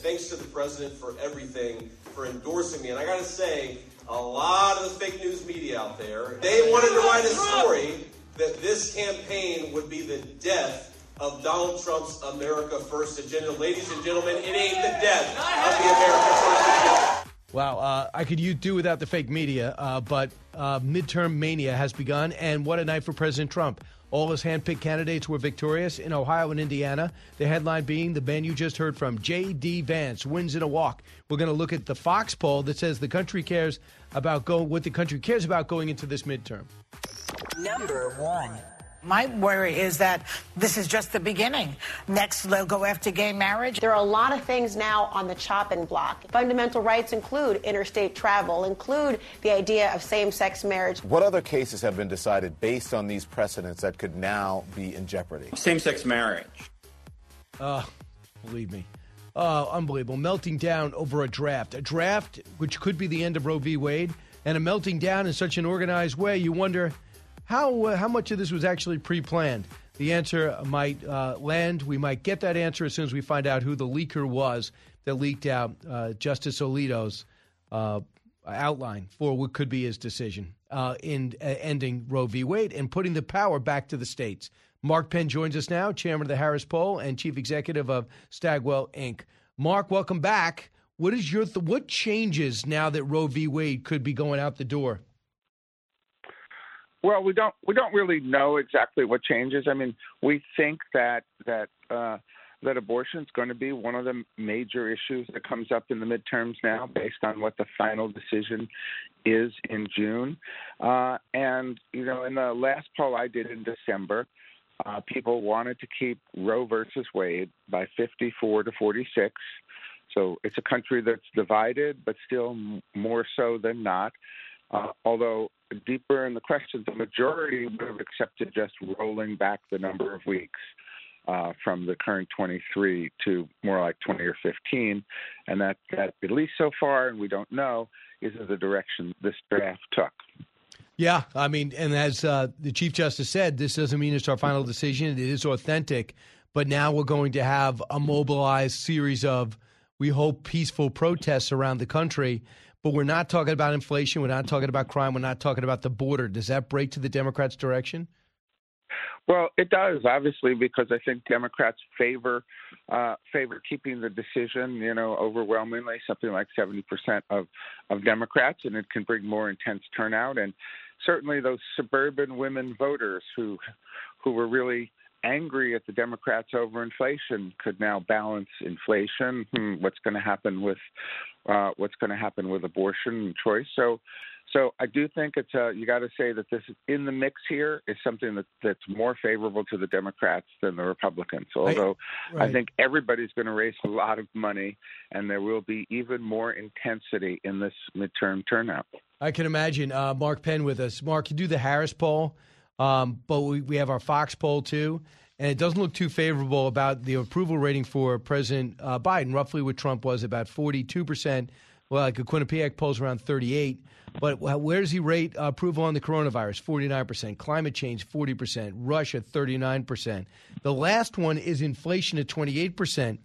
Thanks to the president for everything, for endorsing me. And I got to say, a lot of the fake news media out there, they wanted to write a story that this campaign would be the death of Donald Trump's America First agenda. Ladies and gentlemen, it ain't the death of the America First agenda. Wow, I could do without the fake media, but midterm mania has begun, and what a night for President Trump. All his handpicked candidates were victorious in Ohio and Indiana, the headline being the man you just heard from, J.D. Vance, wins in a walk. We're going to look at the Fox poll that says the country cares about what the country cares about going into this midterm. Number one. My worry is that this is just the beginning. Next, they'll go after gay marriage. There are a lot of things now on the chopping block. Fundamental rights include interstate travel, include the idea of same-sex marriage. What other cases have been decided based on these precedents that could now be in jeopardy? Same-sex marriage. Believe me. Unbelievable. Melting down over a draft which could be the end of Roe v. Wade, and a melting down in such an organized way, you wonder how much of this was actually pre-planned? The answer might land. We might get that answer as soon as we find out who the leaker was that leaked out Justice Alito's outline for what could be his decision in ending Roe v. Wade and putting the power back to the states. Mark Penn joins us now, chairman of the Harris Poll and chief executive of Stagwell, Inc. Mark, welcome back. What is your what changes now that Roe v. Wade could be going out the door? Well, we don't really know exactly what changes. I mean, we think that abortion is going to be one of the major issues that comes up in the midterms now, based on what the final decision is in June. And you know, in the last poll I did in December, people wanted to keep Roe versus Wade by 54-46. So it's a country that's divided, but still more so than not. Although deeper in the question, the majority would have accepted just rolling back the number of weeks from the current 23 to more like 20 or 15. And that, at least so far, and we don't know, is the direction this draft took. Yeah, I mean, and as the Chief Justice said, this doesn't mean it's our final decision. It is authentic. But now we're going to have a mobilized series of, we hope, peaceful protests around the country. But we're not talking about inflation. We're not talking about crime. We're not talking about the border. Does that break to the Democrats' direction? Well, it does, obviously, because I think Democrats favor keeping the decision, you know, overwhelmingly, something like 70% of Democrats, and it can bring more intense turnout. And certainly those suburban women voters who were really angry at the Democrats over inflation could now balance inflation. What's going to happen with abortion and choice? So I do think it's you got to say that this in the mix here is something that's more favorable to the Democrats than the Republicans. Although I think everybody's going to raise a lot of money, and there will be even more intensity in this midterm turnout. I can imagine. Mark Penn with us. Mark, you do the Harris poll. But we have our Fox poll, too, and it doesn't look too favorable about the approval rating for President Biden, roughly what Trump was, about 42%. Well, like a Quinnipiac poll's around 38. But where does he rate approval on the coronavirus? 49%. Climate change, 40%. Russia, 39%. The last one is inflation at 28%.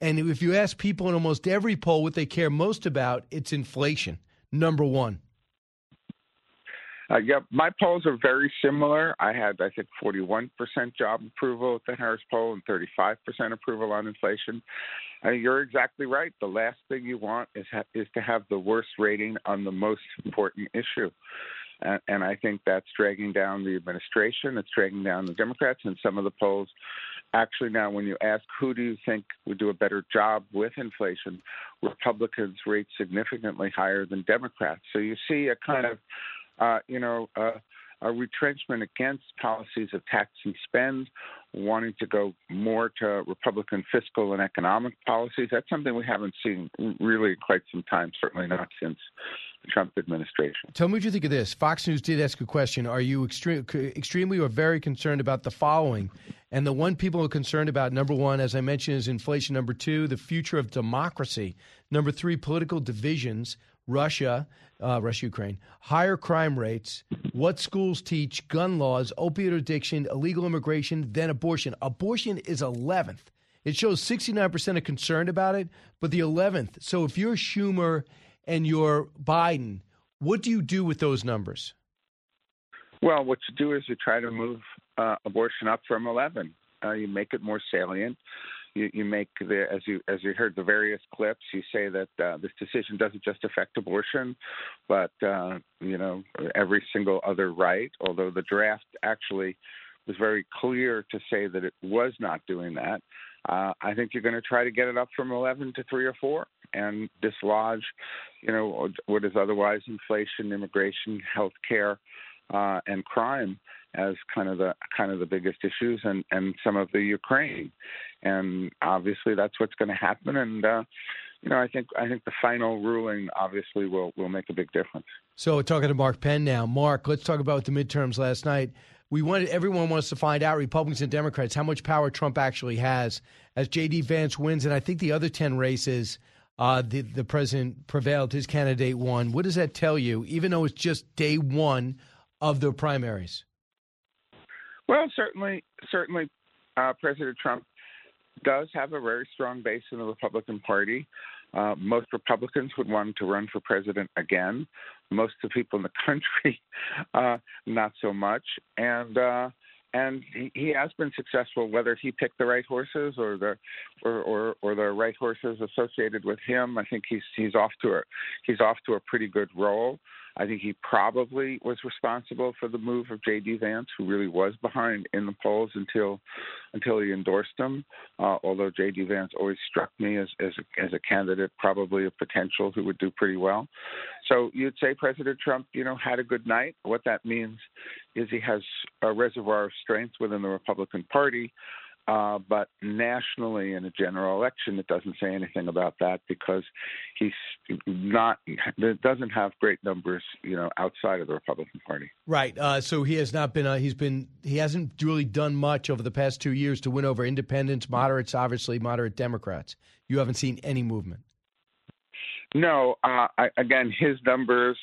And if you ask people in almost every poll what they care most about, it's inflation, number one. Yeah, my polls are very similar. I had, 41% job approval at the Harris poll and 35% approval on inflation. You're exactly right. The last thing you want is to have the worst rating on the most important issue. And I think that's dragging down the administration. It's dragging down the Democrats. And some of the polls, actually now when you ask who do you think would do a better job with inflation, Republicans rate significantly higher than Democrats. So you see a kind of a retrenchment against policies of tax and spend, wanting to go more to Republican fiscal and economic policies. That's something we haven't seen really in quite some time, certainly not since the Trump administration. Tell me what you think of this. Fox News did ask a question. Are you extremely or very concerned about the following? And the one people are concerned about, number one, as I mentioned, is inflation. Number two, the future of democracy. Number three, political divisions. Russia, Ukraine, higher crime rates, what schools teach, gun laws, opiate addiction, illegal immigration, then abortion. Abortion is 11th. It shows 69% are concerned about it, but the 11th. So if you're Schumer and you're Biden, what do you do with those numbers? Well, what you do is you try to move abortion up from 11. You make it more salient. You make the, as you heard the various clips, you say that this decision doesn't just affect abortion, but every single other right. Although the draft actually was very clear to say that it was not doing that, I think you're going to try to get it up from 11 to 3 or 4 and dislodge, what is otherwise inflation, immigration, healthcare, and crime as kind of the biggest issues, and some of the Ukraine, and obviously that's what's going to happen. And I think the final ruling obviously will make a big difference. So talking to Mark Penn now, Mark, let's talk about the midterms last night. Everyone wants to find out, Republicans and Democrats, how much power Trump actually has as J.D. Vance wins, and I think the other 10 races, the president prevailed, his candidate won. What does that tell you? Even though it's just day one of the primaries. Well, certainly, President Trump does have a very strong base in the Republican Party. Most Republicans would want to run for president again. Most of the people in the country, not so much. And he has been successful, whether he picked the right horses or the right horses associated with him. I think he's off to a pretty good roll. I think he probably was responsible for the move of J.D. Vance, who really was behind in the polls until he endorsed him, although J.D. Vance always struck me as a candidate, probably a potential who would do pretty well. So you'd say President Trump, had a good night. What that means is he has a reservoir of strength within the Republican Party. But nationally, in a general election, it doesn't say anything about that because doesn't have great numbers, outside of the Republican Party. Right. So he has not been. He hasn't really done much over the past 2 years to win over independents, moderates, obviously moderate Democrats. You haven't seen any movement. No. Again, his numbers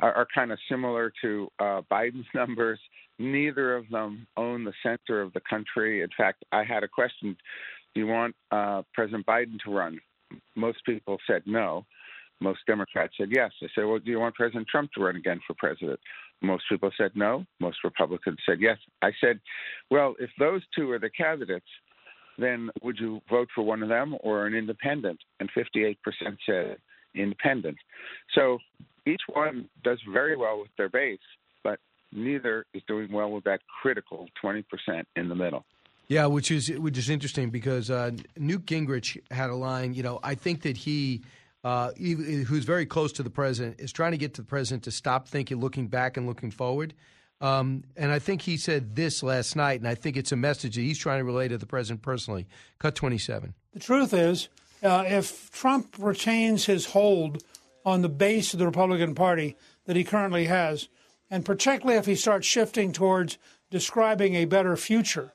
are kind of similar to Biden's numbers. Neither of them own the center of the country. In fact, I had a question. Do you want President Biden to run? Most people said no. Most Democrats said yes. I said, well, do you want President Trump to run again for president? Most people said no. Most Republicans said yes. I said, well, if those two are the candidates, then would you vote for one of them or an independent? And 58% said independent. So each one does very well with their base, but neither is doing well with that critical 20% in the middle. Yeah, which is interesting because Newt Gingrich had a line, I think that he, who's very close to the president, is trying to get to the president to stop thinking, looking back and looking forward. And I think he said this last night, and I think it's a message that he's trying to relay to the president personally. Cut 27. The truth is, if Trump retains his hold on the base of the Republican Party that he currently has, and particularly if he starts shifting towards describing a better future,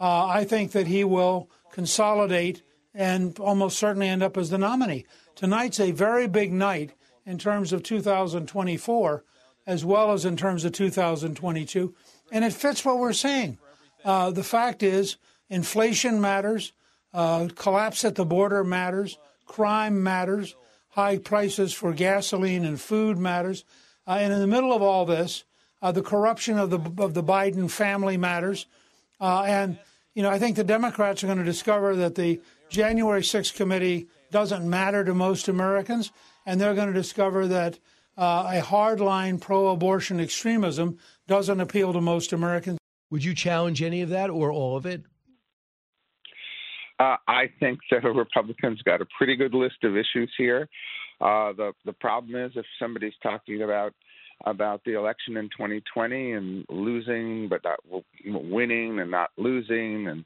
I think that he will consolidate and almost certainly end up as the nominee. Tonight's a very big night in terms of 2024 as well as in terms of 2022, and it fits what we're seeing. The fact is inflation matters, collapse at the border matters, crime matters, high prices for gasoline and food matters. And in the middle of all this, the corruption of the Biden family matters. And I think the Democrats are going to discover that the January 6th committee doesn't matter to most Americans. And they're going to discover that a hardline pro-abortion extremism doesn't appeal to most Americans. Would you challenge any of that or all of it? I think that the Republicans got a pretty good list of issues here. The problem is if somebody's talking about about the election in 2020 and losing but not winning and not losing and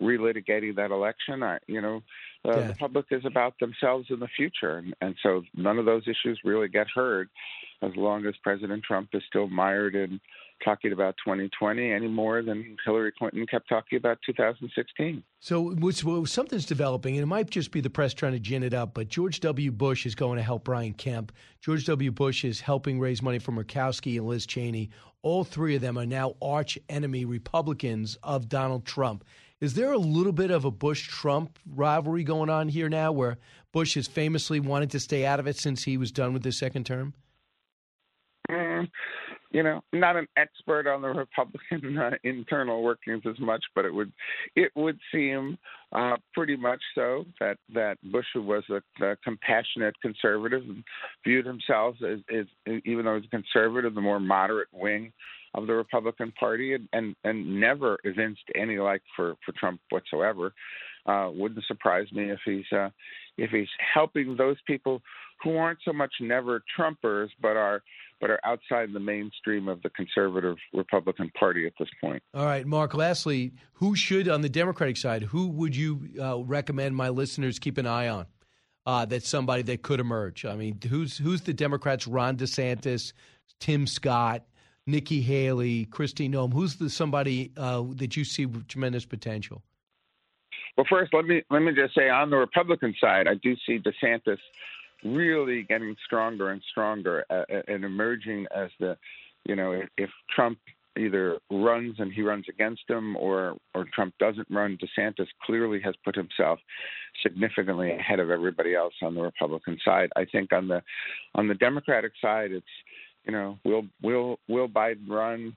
relitigating that election. The public is about themselves in the future. And so none of those issues really get heard as long as President Trump is still mired in talking about 2020 any more than Hillary Clinton kept talking about 2016. So something's developing, and it might just be the press trying to gin it up, but George W. Bush is going to help Brian Kemp. George W. Bush is helping raise money for Murkowski and Liz Cheney. All three of them are now arch-enemy Republicans of Donald Trump. Is there a little bit of a Bush-Trump rivalry going on here now where Bush has famously wanted to stay out of it since he was done with his second term? I'm not an expert on the Republican internal workings as much, but it would seem pretty much so that Bush was a compassionate conservative and viewed himself as, even though he's a conservative, the more moderate wing of the Republican Party and never evinced any like for Trump whatsoever. Wouldn't surprise me if he's helping those people who aren't so much never Trumpers but are outside the mainstream of the conservative Republican Party at this point. All right, Mark, lastly, on the Democratic side, who would you recommend my listeners keep an eye on that's somebody that could emerge? I mean, who's the Democrats? Ron DeSantis, Tim Scott, Nikki Haley, Kristi Noem. Who's somebody that you see with tremendous potential? Well, first, let me just say on the Republican side, I do see DeSantis really getting stronger and stronger and emerging as if Trump either runs and he runs against him or Trump doesn't run, DeSantis clearly has put himself significantly ahead of everybody else on the Republican side. I think on the Democratic side, it's, will Biden run?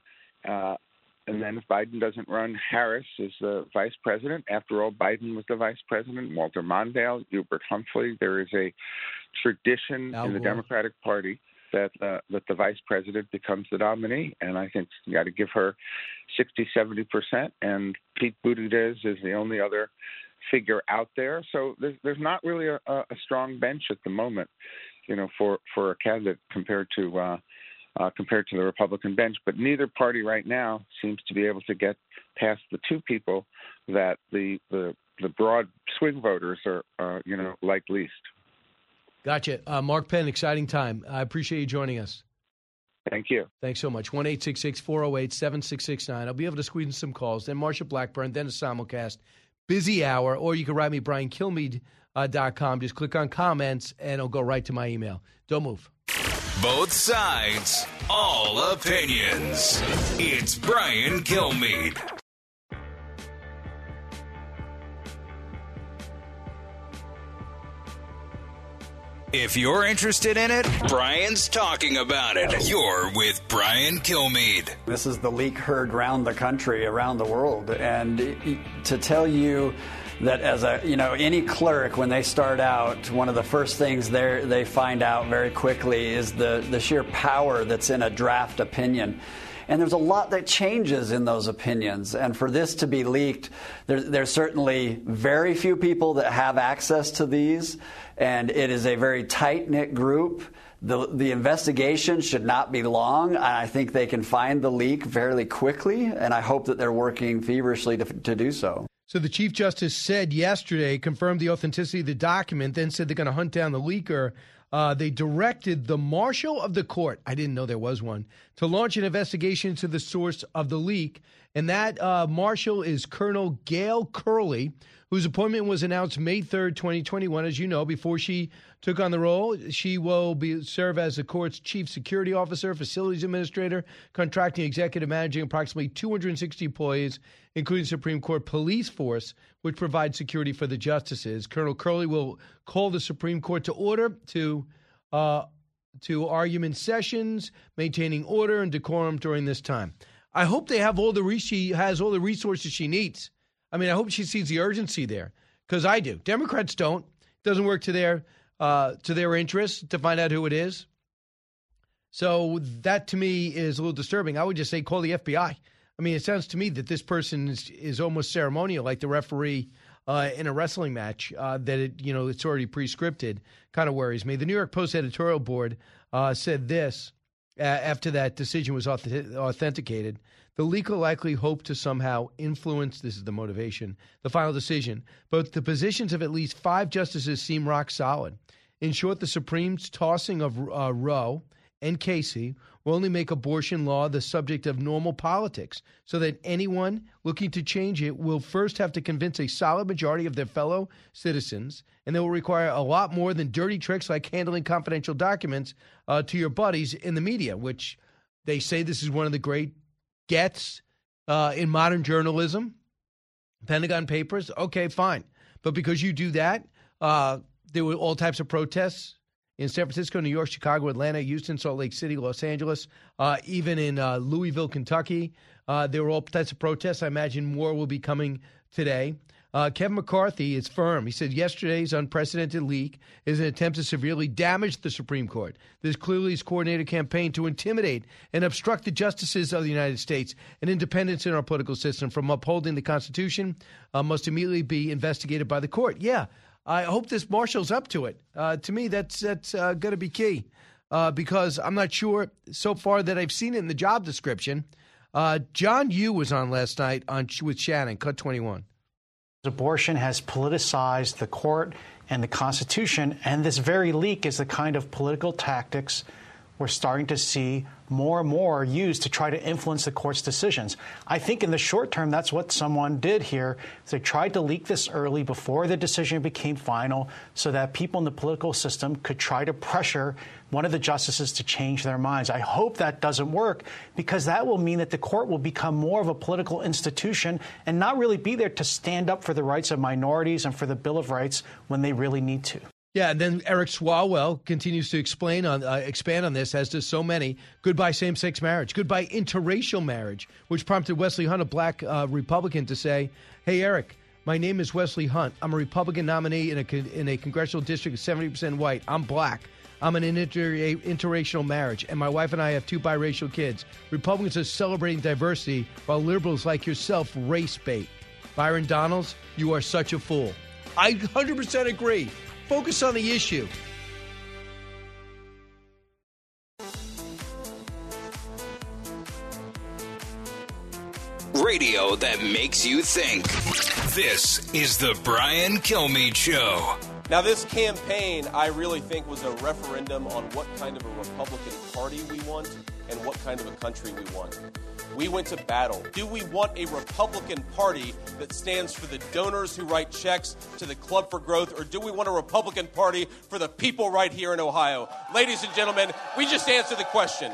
And then if Biden doesn't run, Harris is the vice president. After all, Biden was the vice president. Walter Mondale, Hubert Humphrey. There is a tradition in the Democratic Party that the vice president becomes the nominee. And I think you got to give her 60-70%. And Pete Buttigieg is the only other figure out there. So there's not really a strong bench at the moment, for a candidate compared to the Republican bench. But neither party right now seems to be able to get past the two people that the broad swing voters are, like least. Gotcha. Mark Penn, exciting time. I appreciate you joining us. Thank you. Thanks so much. 1-866-408-7669. I'll be able to squeeze in some calls. Then Marsha Blackburn, then a simulcast. Busy hour. Or you can write me briankilmeade.com. Just click on comments, and it'll go right to my email. Don't move. Both sides, all opinions. It's Brian Kilmeade. If you're interested in it, Brian's talking about it. You're with Brian Kilmeade. This is the leak heard round the country, around the world. And to tell you that as any clerk, when they start out, one of the first things they find out very quickly is the sheer power that's in a draft opinion. And there's a lot that changes in those opinions. And for this to be leaked, there's certainly very few people that have access to these. And it is a very tight-knit group. The investigation should not be long. I think they can find the leak fairly quickly. And I hope that they're working feverishly to do so. So the Chief Justice said yesterday, confirmed the authenticity of the document, then said they're going to hunt down the leaker. They directed the marshal of the court, I didn't know there was one, to launch an investigation into the source of the leak. And that marshal is Colonel Gail Curley, whose appointment was announced May 3rd, 2021. As you know, before she took on the role, she will serve as the court's chief security officer, facilities administrator, contracting executive, managing approximately 260 employees, including Supreme Court police force, which provides security for the justices. Colonel Curley will call the Supreme Court to order to argument sessions, maintaining order and decorum during this time. I hope they have she has all the resources she needs. I mean, I hope she sees the urgency there, because I do. Democrats don't. It doesn't work to their interests to find out who it is. So that, to me, is a little disturbing. I would just say call the FBI. I mean, it sounds to me that this person is almost ceremonial, like the referee in a wrestling match, that it's already pre-scripted. Kind of worries me. The New York Post editorial board said this. after that decision was authenticated, the leaker likely hoped to somehow influence, this is the motivation, the final decision. But the positions of at least 5 justices seem rock solid. In short, the Supreme's tossing of Roe and Casey will only make abortion law the subject of normal politics, so that anyone looking to change it will first have to convince a solid majority of their fellow citizens, and they will require a lot more than dirty tricks like handling confidential documents to your buddies in the media, which they say this is one of the great gets in modern journalism. Pentagon Papers, okay, fine. But because you do that, there were all types of protests in San Francisco, New York, Chicago, Atlanta, Houston, Salt Lake City, Los Angeles, even in Louisville, Kentucky. There were all types of protests. I imagine more will be coming today. Kevin McCarthy is firm. He said yesterday's unprecedented leak is an attempt to severely damage the Supreme Court. This clearly is a coordinated campaign to intimidate and obstruct the justices of the United States, and independence in our political system from upholding the Constitution must immediately be investigated by the court. Yeah. I hope this marshals up to it. To me, that's going to be key because I'm not sure so far that I've seen it in the job description. John Yu was on last night with Shannon, Cut 21. Abortion has politicized the court and the Constitution, and this very leak is the kind of political tactics we're starting to see more and more used to try to influence the court's decisions. I think in the short term, that's what someone did here. They tried to leak this early before the decision became final so that people in the political system could try to pressure one of the justices to change their minds. I hope that doesn't work because that will mean that the court will become more of a political institution and not really be there to stand up for the rights of minorities and for the Bill of Rights when they really need to. Yeah, and then Eric Swalwell continues to expand on this, as does so many. Goodbye same-sex marriage. Goodbye interracial marriage, which prompted Wesley Hunt, a black Republican, to say, "Hey, Eric, my name is Wesley Hunt. I'm a Republican nominee in a congressional district of 70% white. I'm black. I'm in an interracial marriage, and my wife and I have 2 biracial kids. Republicans are celebrating diversity, while liberals like yourself race bait. Byron Donalds, you are such a fool." I 100% agree. Focus on the issue. Radio that makes you think. This is the Brian Kilmeade Show. Now, this campaign, I really think, was a referendum on what kind of a Republican Party we want and what kind of a country we want. We went to battle. Do we want a Republican Party that stands for the donors who write checks to the Club for Growth, or do we want a Republican Party for the people right here in Ohio? Ladies and gentlemen, we just answered the question.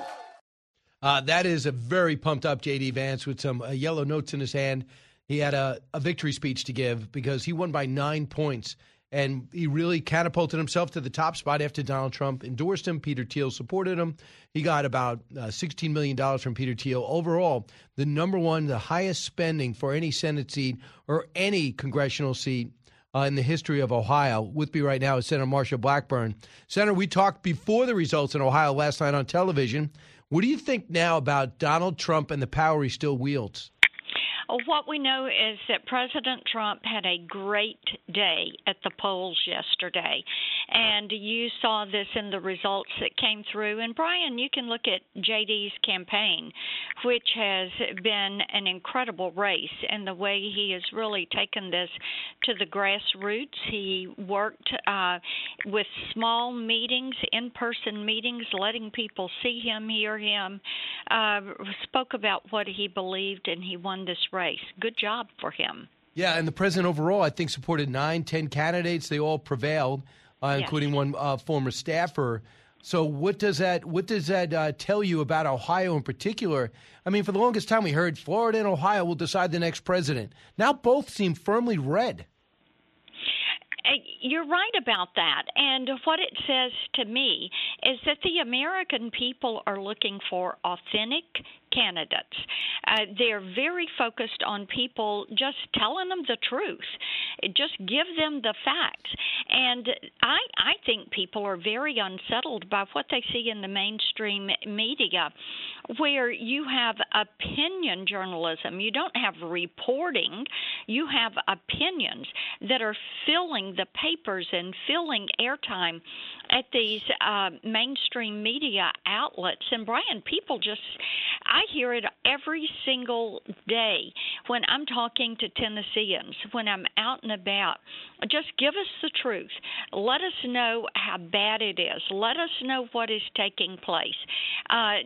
That is a very pumped-up J.D. Vance with some yellow notes in his hand. He had a victory speech to give because he won by 9 points, and he really catapulted himself to the top spot after Donald Trump endorsed him. Peter Thiel supported him. He got about $16 million from Peter Thiel. Overall, the number one, the highest spending for any Senate seat or any congressional seat in the history of Ohio. With me right now is Senator Marsha Blackburn. Senator, we talked before the results in Ohio last night on television. What do you think now about Donald Trump and the power he still wields? What we know is that President Trump had a great day at the polls yesterday, and you saw this in the results that came through. And, Brian, you can look at J.D.'s campaign, which has been an incredible race, and the way he has really taken this to the grassroots. He worked with small meetings, in-person meetings, letting people see him, hear him, spoke about what he believed, and he won this race. Good job for him. Yeah, and the president overall, I think, supported 9, 10 candidates. They all prevailed, including one former staffer. So what does that tell you about Ohio in particular? I mean, for the longest time, we heard Florida and Ohio will decide the next president. Now both seem firmly red. You're right about that. And what it says to me is that the American people are looking for authentic candidates. They're very focused on people just telling them the truth. Just give them the facts. And I think people are very unsettled by what they see in the mainstream media, where you have opinion journalism. You don't have reporting. You have opinions that are filling the papers and filling airtime at these mainstream media outlets. And, Brian, people just – I hear it every single day when I'm talking to Tennesseans, when I'm out and about. Just give us the truth. Let us know how bad it is. Let us know what is taking place.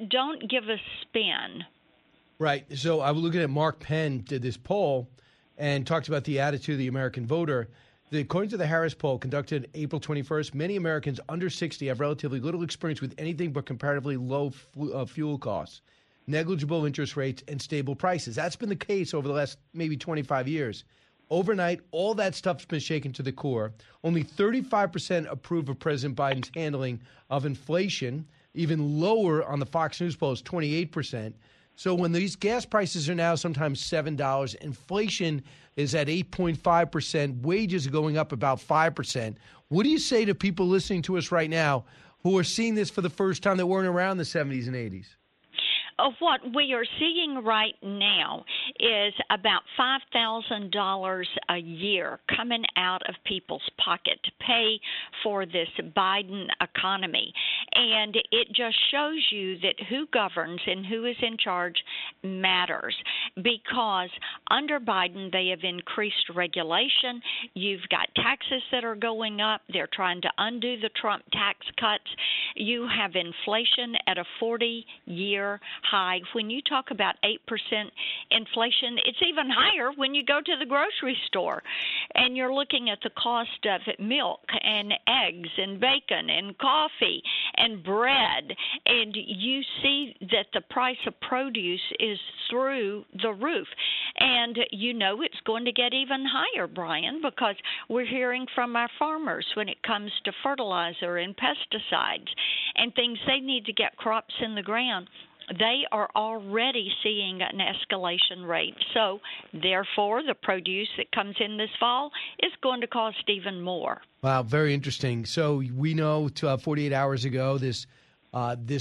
Don't give us spin. Right. So I was looking at Mark Penn did this poll and talked about the attitude of the American voter. According to the Harris Poll conducted April 21st, many Americans under 60 have relatively little experience with anything but comparatively low fuel costs, negligible interest rates, and stable prices. That's been the case over the last maybe 25 years. Overnight, all that stuff's been shaken to the core. Only 35% approve of President Biden's handling of inflation, even lower on the Fox News polls, 28%. So when these gas prices are now sometimes $7, inflation is at 8.5%, wages are going up about 5%. What do you say to people listening to us right now who are seeing this for the first time that weren't around in the 70s and 80s? What we are seeing right now is about $5,000 a year coming out of people's pocket to pay for this Biden economy. And it just shows you that who governs and who is in charge matters, because under Biden, they have increased regulation. You've got taxes that are going up. They're trying to undo the Trump tax cuts. You have inflation at a 40-year high. When you talk about 8% inflation, it's even higher when you go to the grocery store and you're looking at the cost of milk and eggs and bacon and coffee and bread, and you see that the price of produce is through the roof. And you know it's going to get even higher, Brian, because we're hearing from our farmers when it comes to fertilizer and pesticides and things they need to get crops in the ground. They are already seeing an escalation rate. So, therefore, the produce that comes in this fall is going to cost even more. Wow, very interesting. So we know 48 hours ago this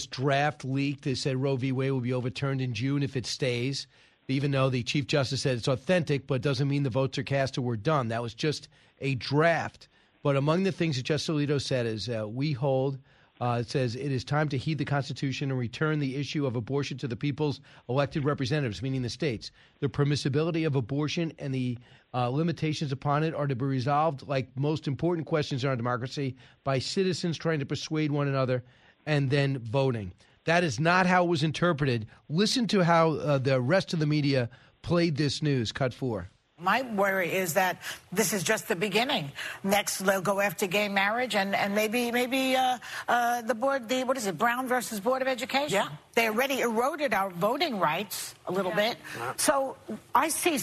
draft leaked that said Roe v. Wade will be overturned in June if it stays, even though the Chief Justice said it's authentic, but doesn't mean the votes are cast or we're done. That was just a draft. But among the things that Justice Alito said is we hold – it says it is time to heed the Constitution and return the issue of abortion to the people's elected representatives, meaning the states. The permissibility of abortion and the limitations upon it are to be resolved, like most important questions in our democracy, by citizens trying to persuade one another and then voting. That is not how it was interpreted. Listen to how the rest of the media played this news. Cut 4. My worry is that this is just the beginning. Next, they'll go after gay marriage and maybe the board, Brown versus Board of Education? Yeah. They already eroded our voting rights a little bit. Yeah. So I see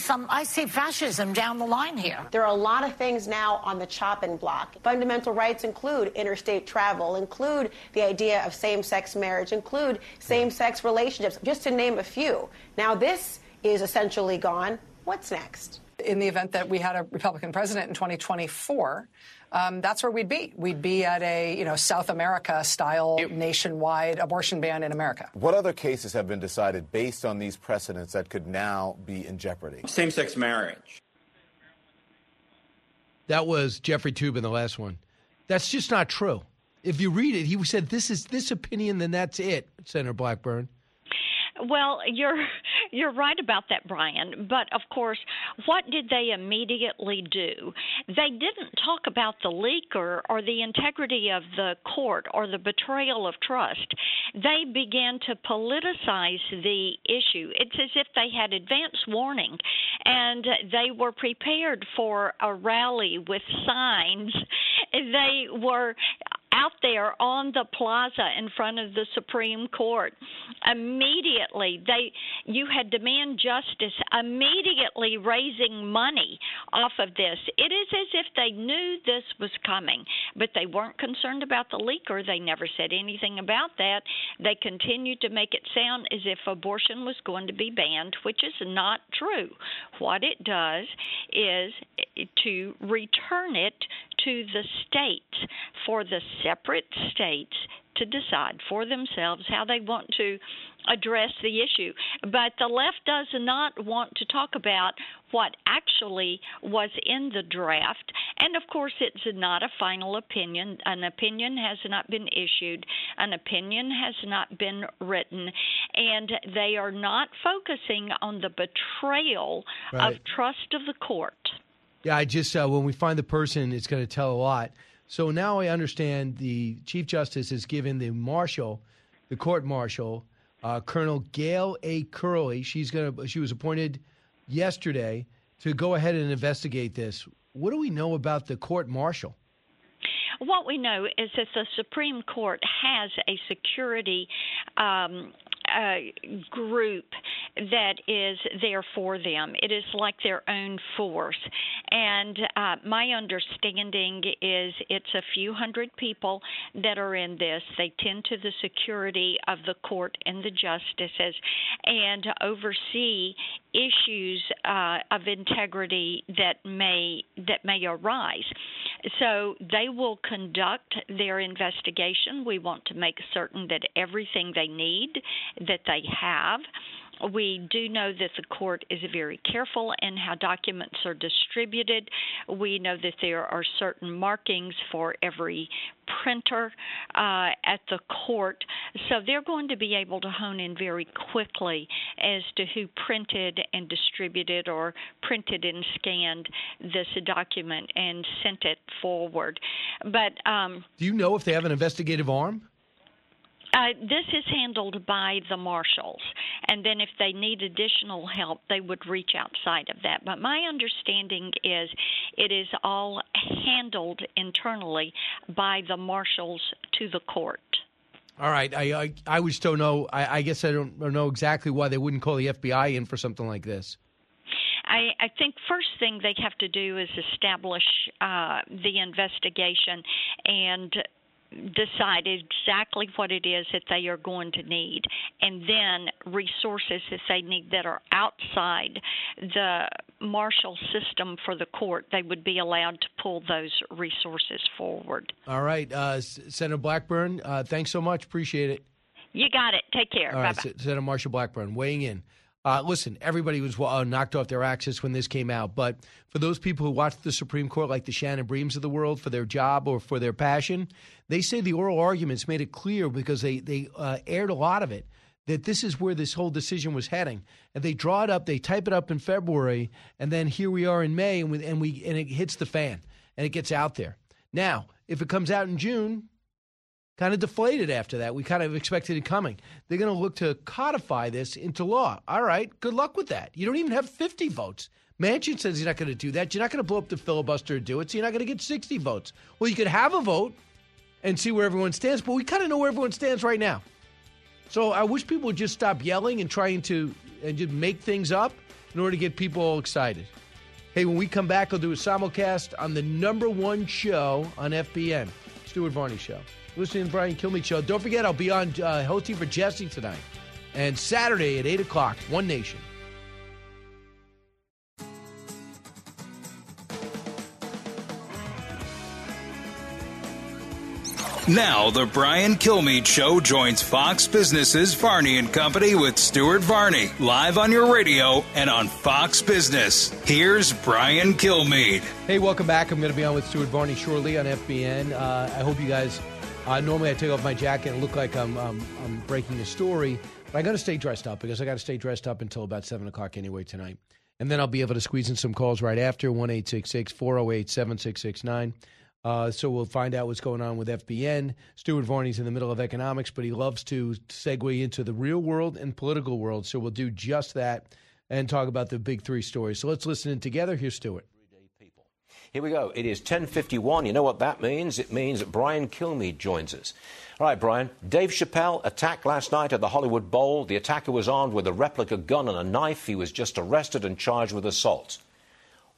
fascism down the line here. There are a lot of things now on the chopping block. Fundamental rights include interstate travel, include the idea of same-sex marriage, include same-sex relationships, just to name a few. Now this is essentially gone. What's next? In the event that we had a Republican president in 2024, that's where we'd be. We'd be at a, South America-style nationwide abortion ban in America. What other cases have been decided based on these precedents that could now be in jeopardy? Same-sex marriage. That was Jeffrey Toobin, the last one. That's just not true. If you read it, he said, this is this opinion, then that's it, Senator Blackburn. Well, you're right about that, Brian. But, of course, what did they immediately do? They didn't talk about the leak or the integrity of the court or the betrayal of trust. They began to politicize the issue. It's as if they had advance warning and they were prepared for a rally with signs. They were out there on the plaza in front of the Supreme Court. Immediately, you had demand justice, immediately raising money off of this. It is as if they knew this was coming, but they weren't concerned about the leaker. They never said anything about that. They continued to make it sound as if abortion was going to be banned, which is not true. What it does is to return it to the states for the separate states to decide for themselves how they want to address the issue. But the left does not want to talk about what actually was in the draft. And, of course, it's not a final opinion. An opinion has not been issued. An opinion has not been written. And they are not focusing on the betrayal of trust of the court. Yeah, I just when we find the person, it's going to tell a lot. So now I understand the Chief Justice has given the marshal, the court marshal, Colonel Gail A. Curley. She was appointed yesterday to go ahead and investigate this. What do we know about the court martial? What we know is that the Supreme Court has a security group that is there for them. It is like their own force. And my understanding is it's a few hundred people that are in this. They tend to the security of the court and the justices and oversee issues of integrity that may arise. So they will conduct their investigation. We want to make certain that everything they need, that they have. We do know that the court is very careful in how documents are distributed. We know that there are certain markings for every printer at the court. So they're going to be able to hone in very quickly as to who printed and distributed or printed and scanned this document and sent it forward. But do you know if they have an investigative arm? This is handled by the marshals, and then if they need additional help, they would reach outside of that. But my understanding is it is all handled internally by the marshals to the court. All right. I would still know. I guess I don't know exactly why they wouldn't call the FBI in for something like this. I think first thing they have to do is establish the investigation and decide exactly what it is that they are going to need, and then resources that they need that are outside the marshal system for the court, they would be allowed to pull those resources forward. All right. Senator Blackburn, thanks so much. Appreciate it. You got it. Take care. All right. Senator Marshall Blackburn weighing in. Listen, everybody was knocked off their axis when this came out, but for those people who watch the Supreme Court like the Shannon Breams of the world for their job or for their passion, they say the oral arguments made it clear because they aired a lot of it, that this is where this whole decision was heading. And they draw it up, they type it up in February, and then here we are in May, and it hits the fan, and it gets out there. Now, if it comes out in June— kind of deflated after that. We kind of expected it coming. They're going to look to codify this into law. All right, good luck with that. You don't even have 50 votes. Manchin says he's not going to do that. You're not going to blow up the filibuster or do it, so you're not going to get 60 votes. Well, you could have a vote and see where everyone stands, but we kind of know where everyone stands right now. So I wish people would just stop yelling and trying to make things up in order to get people all excited. Hey, when we come back, I'll do a simulcast on the #1 show on FBN, Stuart Varney Show. Listening to the Brian Kilmeade Show. Don't forget, I'll be on hosting for Jesse tonight. And Saturday at 8 o'clock, One Nation. Now, the Brian Kilmeade Show joins Fox Business's Varney and Company with Stuart Varney, live on your radio and on Fox Business. Here's Brian Kilmeade. Hey, welcome back. I'm going to be on with Stuart Varney shortly on FBN. I hope you guys... normally I take off my jacket and look like I'm breaking the story, but I got to stay dressed up because I got to stay dressed up until about 7 o'clock anyway tonight. And then I'll be able to squeeze in some calls right after, 1-866-408-7669. So we'll find out what's going on with FBN. Stuart Varney's in the middle of economics, but he loves to segue into the real world and political world. So we'll do just that and talk about the big three stories. So let's listen in together. Here's Stuart. Here we go. It is 10:51. You know what that means? It means that Brian Kilmeade joins us. All right, Brian. Dave Chappelle attacked last night at the Hollywood Bowl. The attacker was armed with a replica gun and a knife. He was just arrested and charged with assault.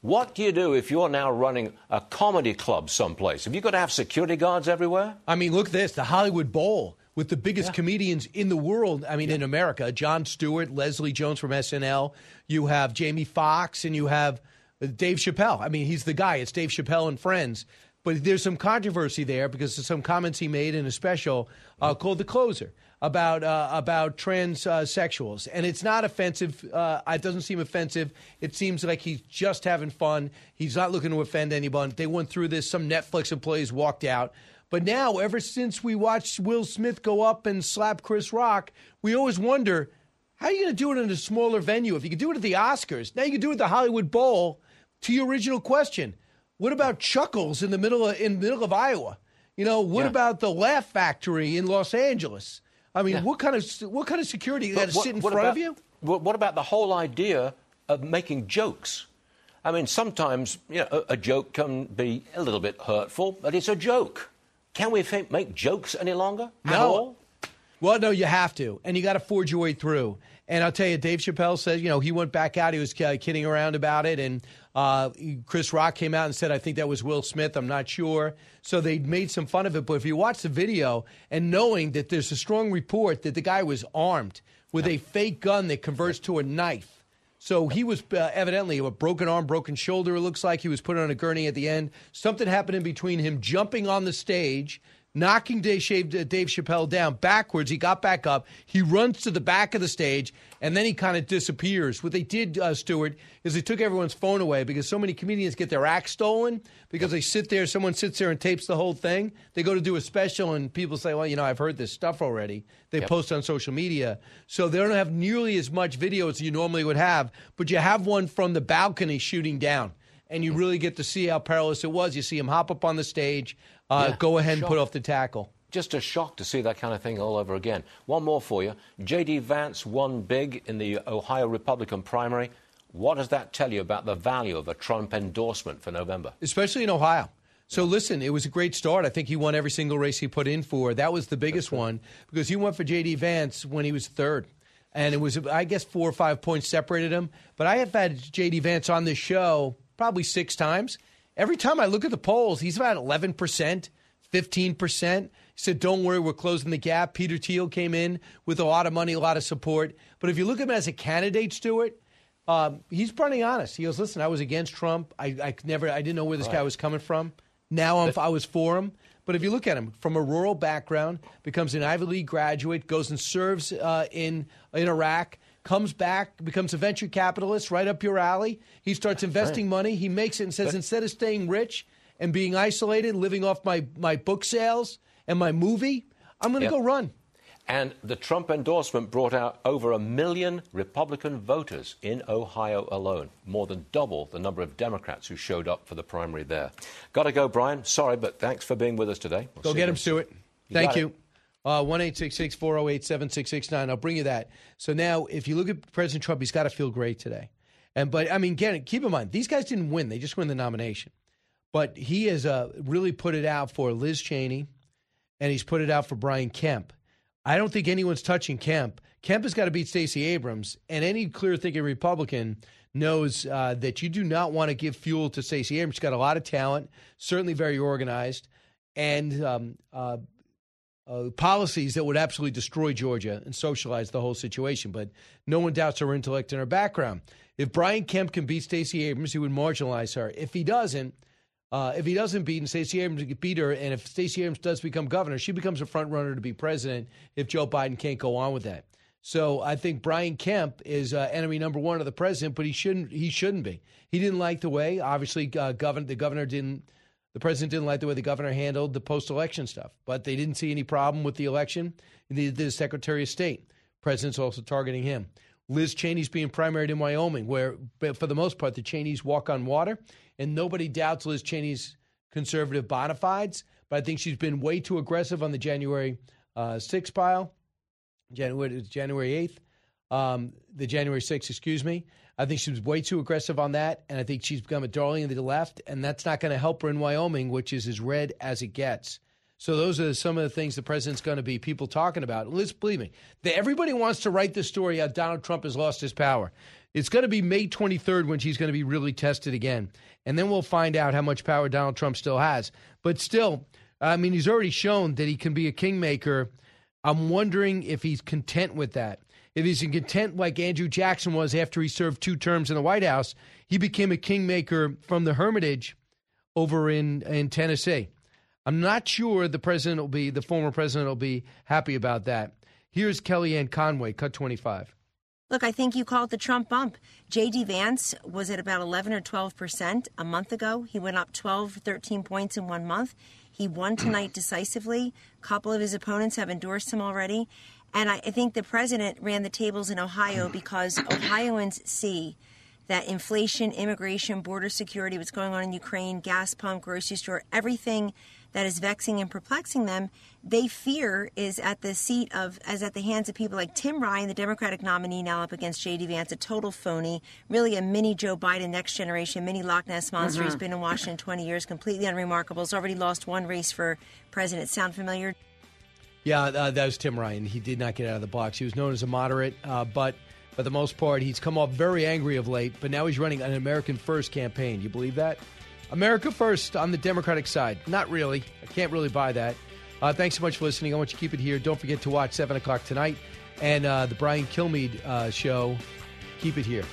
What do you do if you're now running a comedy club someplace? Have you got to have security guards everywhere? I mean, look at this. The Hollywood Bowl with the biggest comedians in the world. I mean, in America. Jon Stewart, Leslie Jones from SNL. You have Jamie Foxx and you have... Dave Chappelle. I mean, he's the guy. It's Dave Chappelle and Friends. But there's some controversy there because of some comments he made in a special called The Closer about transsexuals. And it's not offensive. It doesn't seem offensive. It seems like he's just having fun. He's not looking to offend anyone. They went through this. Some Netflix employees walked out. But now, ever since we watched Will Smith go up and slap Chris Rock, we always wonder, how are you going to do it in a smaller venue? If you could do it at the Oscars, now you can do it at the Hollywood Bowl. To your original question, what about Chuckles in the middle of Iowa? You know, what about the Laugh Factory in Los Angeles? I mean, what kind of security you got to sit in front of you? What about the whole idea of making jokes? I mean, sometimes you know a joke can be a little bit hurtful, but it's a joke. Can we make jokes any longer? No. Well, no, you have to, and you got to forge your way through. And I'll tell you, Dave Chappelle said, you know, he went back out. He was kidding around about it. And Chris Rock came out and said, I think that was Will Smith. I'm not sure. So they made some fun of it. But if you watch the video and knowing that there's a strong report that the guy was armed with a fake gun that converts to a knife. So he was evidently a broken arm, broken shoulder. It looks like he was put on a gurney at the end. Something happened in between him jumping on the stage, knocking Dave Chappelle down backwards. He got back up. He runs to the back of the stage, and then he kind of disappears. What they did, Stuart, is they took everyone's phone away because so many comedians get their act stolen because they sit there, someone sits there and tapes the whole thing. They go to do a special, and people say, well, you know, I've heard this stuff already. They post on social media. So they don't have nearly as much video as you normally would have, but you have one from the balcony shooting down, and you really get to see how perilous it was. You see him hop up on the stage, go ahead and put off the tackle. Just a shock to see that kind of thing all over again. One more for you. J.D. Vance won big in the Ohio Republican primary. What does that tell you about the value of a Trump endorsement for November? Especially in Ohio. So, listen, it was a great start. I think he won every single race he put in for. That was the biggest one because he went for J.D. Vance when he was third. And it was, I guess, 4 or 5 points separated him. But I have had J.D. Vance on this show probably 6 times. Every time I look at the polls, he's about 11%, 15%. He said, don't worry, we're closing the gap. Peter Thiel came in with a lot of money, a lot of support. But if you look at him as a candidate, Stuart, he's pretty honest. He goes, listen, I was against Trump. I didn't know where this guy was coming from. Now I was for him. But if you look at him, from a rural background, becomes an Ivy League graduate, goes and serves in Iraq, comes back, becomes a venture capitalist right up your alley. He starts investing money. He makes it and says, instead of staying rich and being isolated, living off my book sales and my movie, I'm going to go run. And the Trump endorsement brought out over 1 million Republican voters in Ohio alone, more than double the number of Democrats who showed up for the primary there. Got to go, Brian. Sorry, but thanks for being with us today. We'll go get him, Stuart. Thank you. 1-866-408-7669. I'll bring you that. So now, if you look at President Trump, he's got to feel great today. But, I mean, again, keep in mind, these guys didn't win. They just won the nomination. But he has really put it out for Liz Cheney, and he's put it out for Brian Kemp. I don't think anyone's touching Kemp. Kemp has got to beat Stacey Abrams, and any clear-thinking Republican knows that you do not want to give fuel to Stacey Abrams. She's got a lot of talent, certainly very organized, and policies that would absolutely destroy Georgia and socialize the whole situation. But no one doubts her intellect and her background. If Brian Kemp can beat Stacey Abrams, he would marginalize her. If he doesn't beat Stacey Abrams, he could beat her. And if Stacey Abrams does become governor, she becomes a front runner to be president if Joe Biden can't go on with that. So I think Brian Kemp is enemy number one of the president, but he shouldn't be. He didn't like the way, obviously, the president didn't like the way the governor handled the post-election stuff, but they didn't see any problem with the election. The Secretary of State, president's also targeting him. Liz Cheney's being primaried in Wyoming, where, for the most part, the Cheneys walk on water, and nobody doubts Liz Cheney's conservative bona fides, but I think she's been way too aggressive on the January 6th pile, January 8th, the January 6th, I think she was way too aggressive on that, and I think she's become a darling of the left, and that's not going to help her in Wyoming, which is as red as it gets. So those are some of the things the president's going to be people talking about. Let's believe me. Everybody wants to write this story how Donald Trump has lost his power. It's going to be May 23rd when she's going to be really tested again, and then we'll find out how much power Donald Trump still has. But still, I mean, he's already shown that he can be a kingmaker. I'm wondering if he's content with that. If he's content like Andrew Jackson was after he served 2 terms in the White House, he became a kingmaker from the Hermitage over in Tennessee. I'm not sure the former president will be happy about that. Here's Kellyanne Conway, Cut 25. Look, I think you called the Trump bump. J.D. Vance was at about 11% or 12% a month ago. He went up 12, 13 points in 1 month. He won tonight decisively. A couple of his opponents have endorsed him already. And I think the president ran the tables in Ohio because Ohioans see that inflation, immigration, border security, what's going on in Ukraine, gas pump, grocery store, everything that is vexing and perplexing them, they fear is at the hands of people like Tim Ryan, the Democratic nominee now up against J.D. Vance, a total phony, really a mini Joe Biden, next generation, mini Loch Ness monster. Mm-hmm. He's been in Washington 20 years, completely unremarkable. He's already lost one race for president. Sound familiar? Yeah, that was Tim Ryan. He did not get out of the box. He was known as a moderate, but for the most part, he's come off very angry of late, but now he's running an American First campaign. You believe that? America First on the Democratic side. Not really. I can't really buy that. Thanks so much for listening. I want you to keep it here. Don't forget to watch 7 o'clock tonight and the Brian Kilmeade show. Keep it here.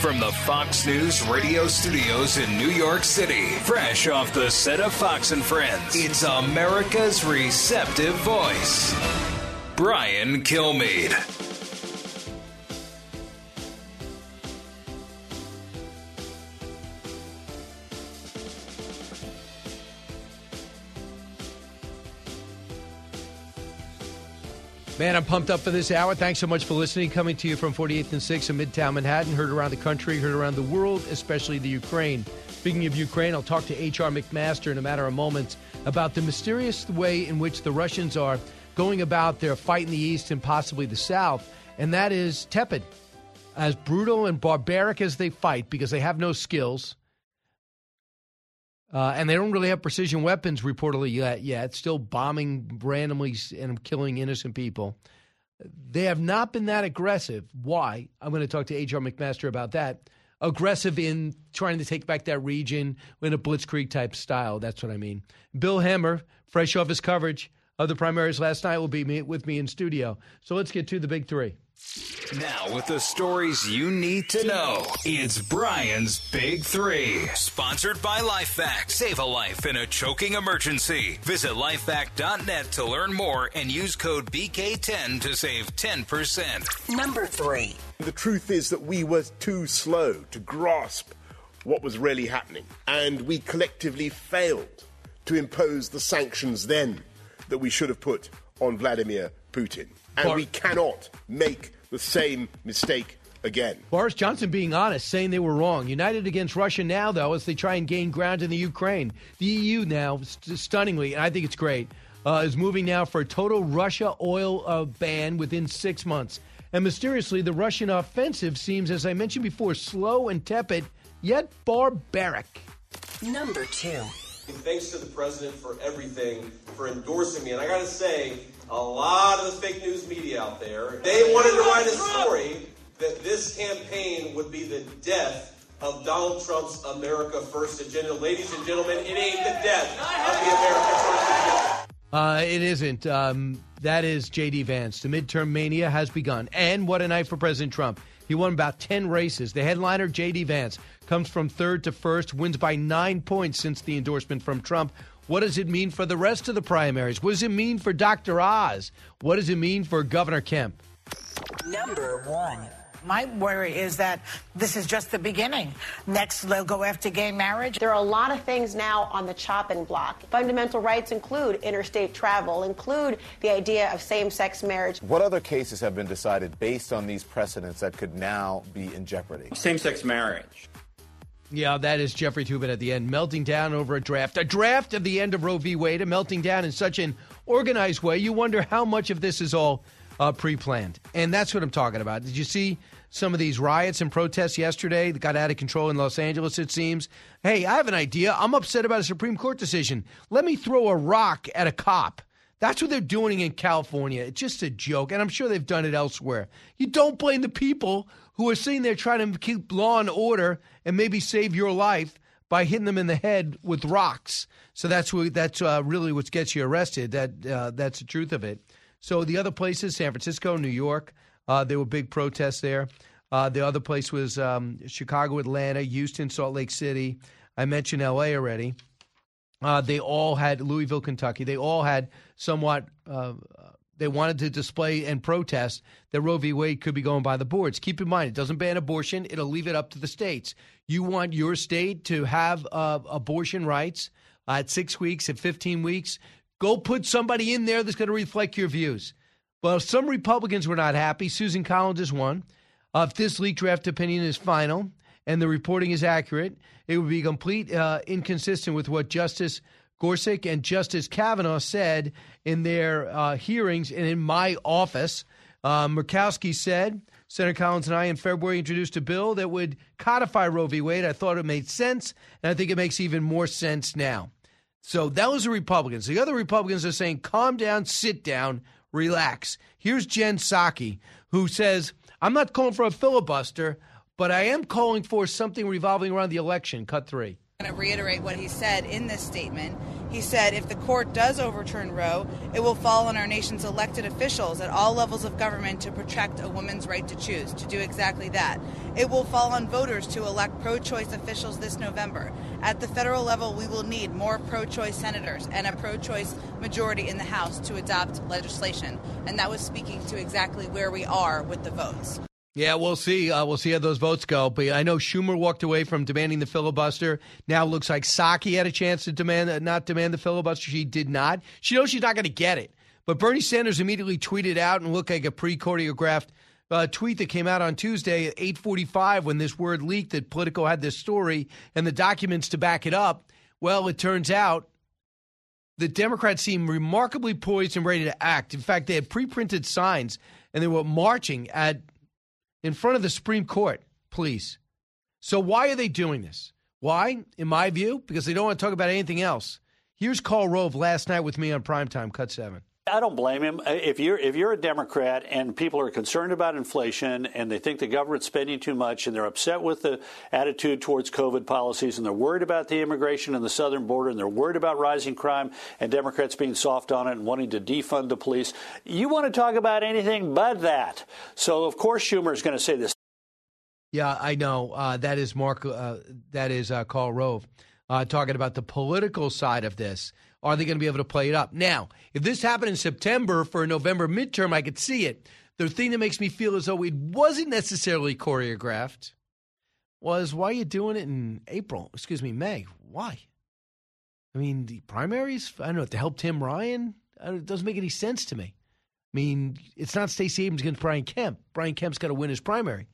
From the Fox News radio studios in New York City, fresh off the set of Fox and Friends, it's America's receptive voice, Brian Kilmeade. Man, I'm pumped up for this hour. Thanks so much for listening. Coming to you from 48th and 6th in Midtown Manhattan. Heard around the country, heard around the world, especially the Ukraine. Speaking of Ukraine, I'll talk to H.R. McMaster in a matter of moments about the mysterious way in which the Russians are going about their fight in the East and possibly the South, and that is tepid. As brutal and barbaric as they fight because they have no skills, and they don't really have precision weapons, reportedly, yet. Still bombing randomly and killing innocent people. They have not been that aggressive. Why? I'm going to talk to H.R. McMaster about that. Aggressive in trying to take back that region in a blitzkrieg-type style. That's what I mean. Bill Hemmer, fresh off his coverage of the primaries last night, will be with me in studio. So let's get to the big three. Now, with the stories you need to know, it's Brian's Big Three. Sponsored by LifeVac. Save a life in a choking emergency. Visit LifeVac.net to learn more and use code BK10 to save 10%. Number three. The truth is that we were too slow to grasp what was really happening, and we collectively failed to impose the sanctions then that we should have put on Vladimir Putin. And we cannot make the same mistake again. Boris Johnson being honest, saying they were wrong. United against Russia now, though, as they try and gain ground in the Ukraine. The EU now, stunningly, and I think it's great, is moving now for a total Russia oil ban within 6 months. And mysteriously, the Russian offensive seems, as I mentioned before, slow and tepid, yet barbaric. Number two. Thanks to the president for everything, for endorsing me. And I got to say, a lot of the fake news media out there, they wanted to write a story that this campaign would be the death of Donald Trump's America First agenda. Ladies and gentlemen, it ain't the death of the America First agenda. It isn't. That is J.D. Vance. The midterm mania has begun. And what a night for President Trump. He won about 10 races. The headliner, J.D. Vance, comes from third to first, wins by 9 points since the endorsement from Trump. What does it mean for the rest of the primaries? What does it mean for Dr. Oz? What does it mean for Governor Kemp? Number one. My worry is that this is just the beginning. Next, they'll go after gay marriage. There are a lot of things now on the chopping block. Fundamental rights include interstate travel, include the idea of same-sex marriage. What other cases have been decided based on these precedents that could now be in jeopardy? Same-sex marriage. Yeah, that is Jeffrey Toobin at the end, melting down over a draft of the end of Roe v. Wade, and melting down in such an organized way. You wonder how much of this is all pre-planned. And that's what I'm talking about. Did you see some of these riots and protests yesterday that got out of control in Los Angeles, it seems? Hey, I have an idea. I'm upset about a Supreme Court decision. Let me throw a rock at a cop. That's what they're doing in California. It's just a joke, and I'm sure they've done it elsewhere. You don't blame the people who are sitting there trying to keep law and order and maybe save your life by hitting them in the head with rocks. So that's really what gets you arrested. That's the truth of it. So the other places, San Francisco, New York, There were big protests there. The other place was Chicago, Atlanta, Houston, Salt Lake City. I mentioned L.A. already. They all had Louisville, Kentucky. They all had somewhat they wanted to display and protest that Roe v. Wade could be going by the boards. Keep in mind, it doesn't ban abortion. It'll leave it up to the states. You want your state to have abortion rights at 6 weeks, at 15 weeks. Go put somebody in there that's going to reflect your views. Well, some Republicans were not happy. Susan Collins is one. If this leaked draft opinion is final and the reporting is accurate, it would be complete inconsistent with what Justice Gorsuch and Justice Kavanaugh said in their hearings and in my office. Murkowski said, Senator Collins and I in February introduced a bill that would codify Roe v. Wade. I thought it made sense, and I think it makes even more sense now. So that was the Republicans. The other Republicans are saying, calm down, sit down, relax. Here's Jen Psaki, who says, I'm not calling for a filibuster, but I am calling for something revolving around the election. Cut three. I'm going to reiterate what he said in this statement. He said, if the court does overturn Roe, it will fall on our nation's elected officials at all levels of government to protect a woman's right to choose, to do exactly that. It will fall on voters to elect pro-choice officials this November. At the federal level, we will need more pro-choice senators and a pro-choice majority in the House to adopt legislation. And that was speaking to exactly where we are with the votes. Yeah, we'll see. We'll see how those votes go. But I know Schumer walked away from demanding the filibuster. Now it looks like Psaki had a chance to not demand the filibuster. She did not. She knows she's not going to get it. But Bernie Sanders immediately tweeted out and looked like a pre-choreographed tweet that came out on Tuesday at 8:45 when this word leaked that Politico had this story and the documents to back it up. Well, it turns out the Democrats seem remarkably poised and ready to act. In fact, they had pre-printed signs and they were marching at in front of the Supreme Court, please. So why are they doing this? Why, in my view? Because they don't want to talk about anything else. Here's Karl Rove last night with me on Primetime, Cut 7. I don't blame him. If you're a Democrat and people are concerned about inflation and they think the government's spending too much and they're upset with the attitude towards COVID policies and they're worried about the immigration and the southern border and they're worried about rising crime and Democrats being soft on it and wanting to defund the police, you want to talk about anything but that. So, of course, Schumer is going to say this. Yeah, I know. That is Karl Rove talking about the political side of this. Are they going to be able to play it up? Now, if this happened in September for a November midterm, I could see it. The thing that makes me feel as though it wasn't necessarily choreographed was, why are you doing it in April? Excuse me, May. Why? I mean, the primaries, I don't know, to help Tim Ryan? It doesn't make any sense to me. I mean, it's not Stacey Abrams against Brian Kemp. Brian Kemp's got to win his primary.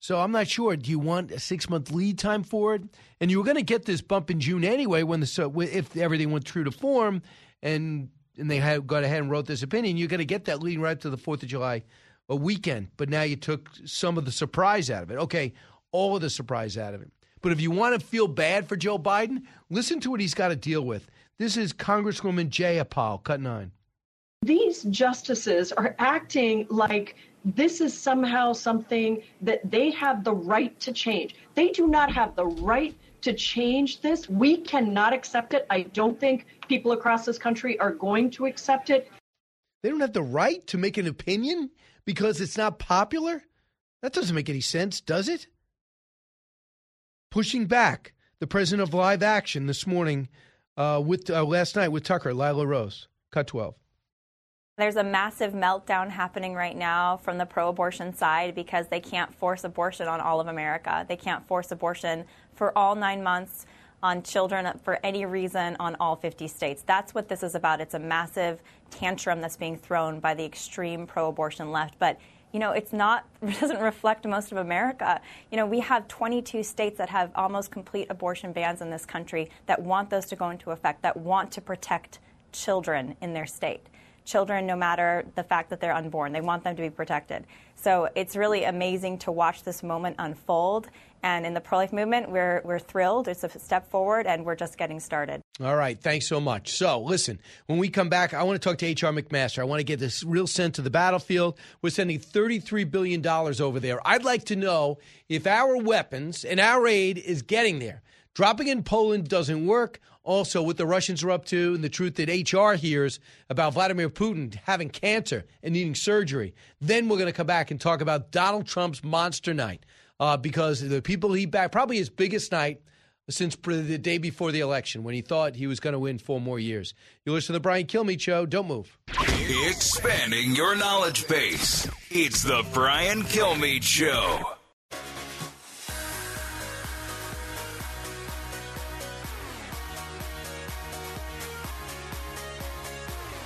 So I'm not sure. Do you want a 6-month lead time for it? And you were going to get this bump in June anyway when if everything went true to form and they had got ahead and wrote this opinion, you're going to get that lead right to the 4th of July weekend. But now you took some of the surprise out of it. Okay, all of the surprise out of it. But if you want to feel bad for Joe Biden, listen to what he's got to deal with. This is Congresswoman Jayapal, Cut 9. These justices are acting like this is somehow something that they have the right to change. They do not have the right to change this. We cannot accept it. I don't think people across this country are going to accept it. They don't have the right to make an opinion because it's not popular? That doesn't make any sense, does it? Pushing back, the president of Live Action this morning, last night with Tucker, Lila Rose, Cut 12. There's a massive meltdown happening right now from the pro-abortion side because they can't force abortion on all of America. They can't force abortion for all 9 months on children for any reason on all 50 states. That's what this is about. It's a massive tantrum that's being thrown by the extreme pro-abortion left. But, you know, it doesn't reflect most of America. You know, we have 22 states that have almost complete abortion bans in this country that want those to go into effect, that want to protect children in their state. Children, no matter the fact that they're unborn. They want them to be protected. So it's really amazing to watch this moment unfold. And in the pro-life movement, we're thrilled. It's a step forward, and we're just getting started. All right. Thanks so much. So, listen, when we come back, I want to talk to H.R. McMaster. I want to get this real sense of the battlefield. We're sending $33 billion over there. I'd like to know if our weapons and our aid is getting there. Dropping in Poland doesn't work. Also, what the Russians are up to and the truth that HR hears about Vladimir Putin having cancer and needing surgery. Then we're going to come back and talk about Donald Trump's monster night because the people he backed, probably his biggest night since the day before the election when he thought he was going to win 4 more years. You listen to The Brian Kilmeade Show. Don't move. Expanding your knowledge base. It's The Brian Kilmeade Show.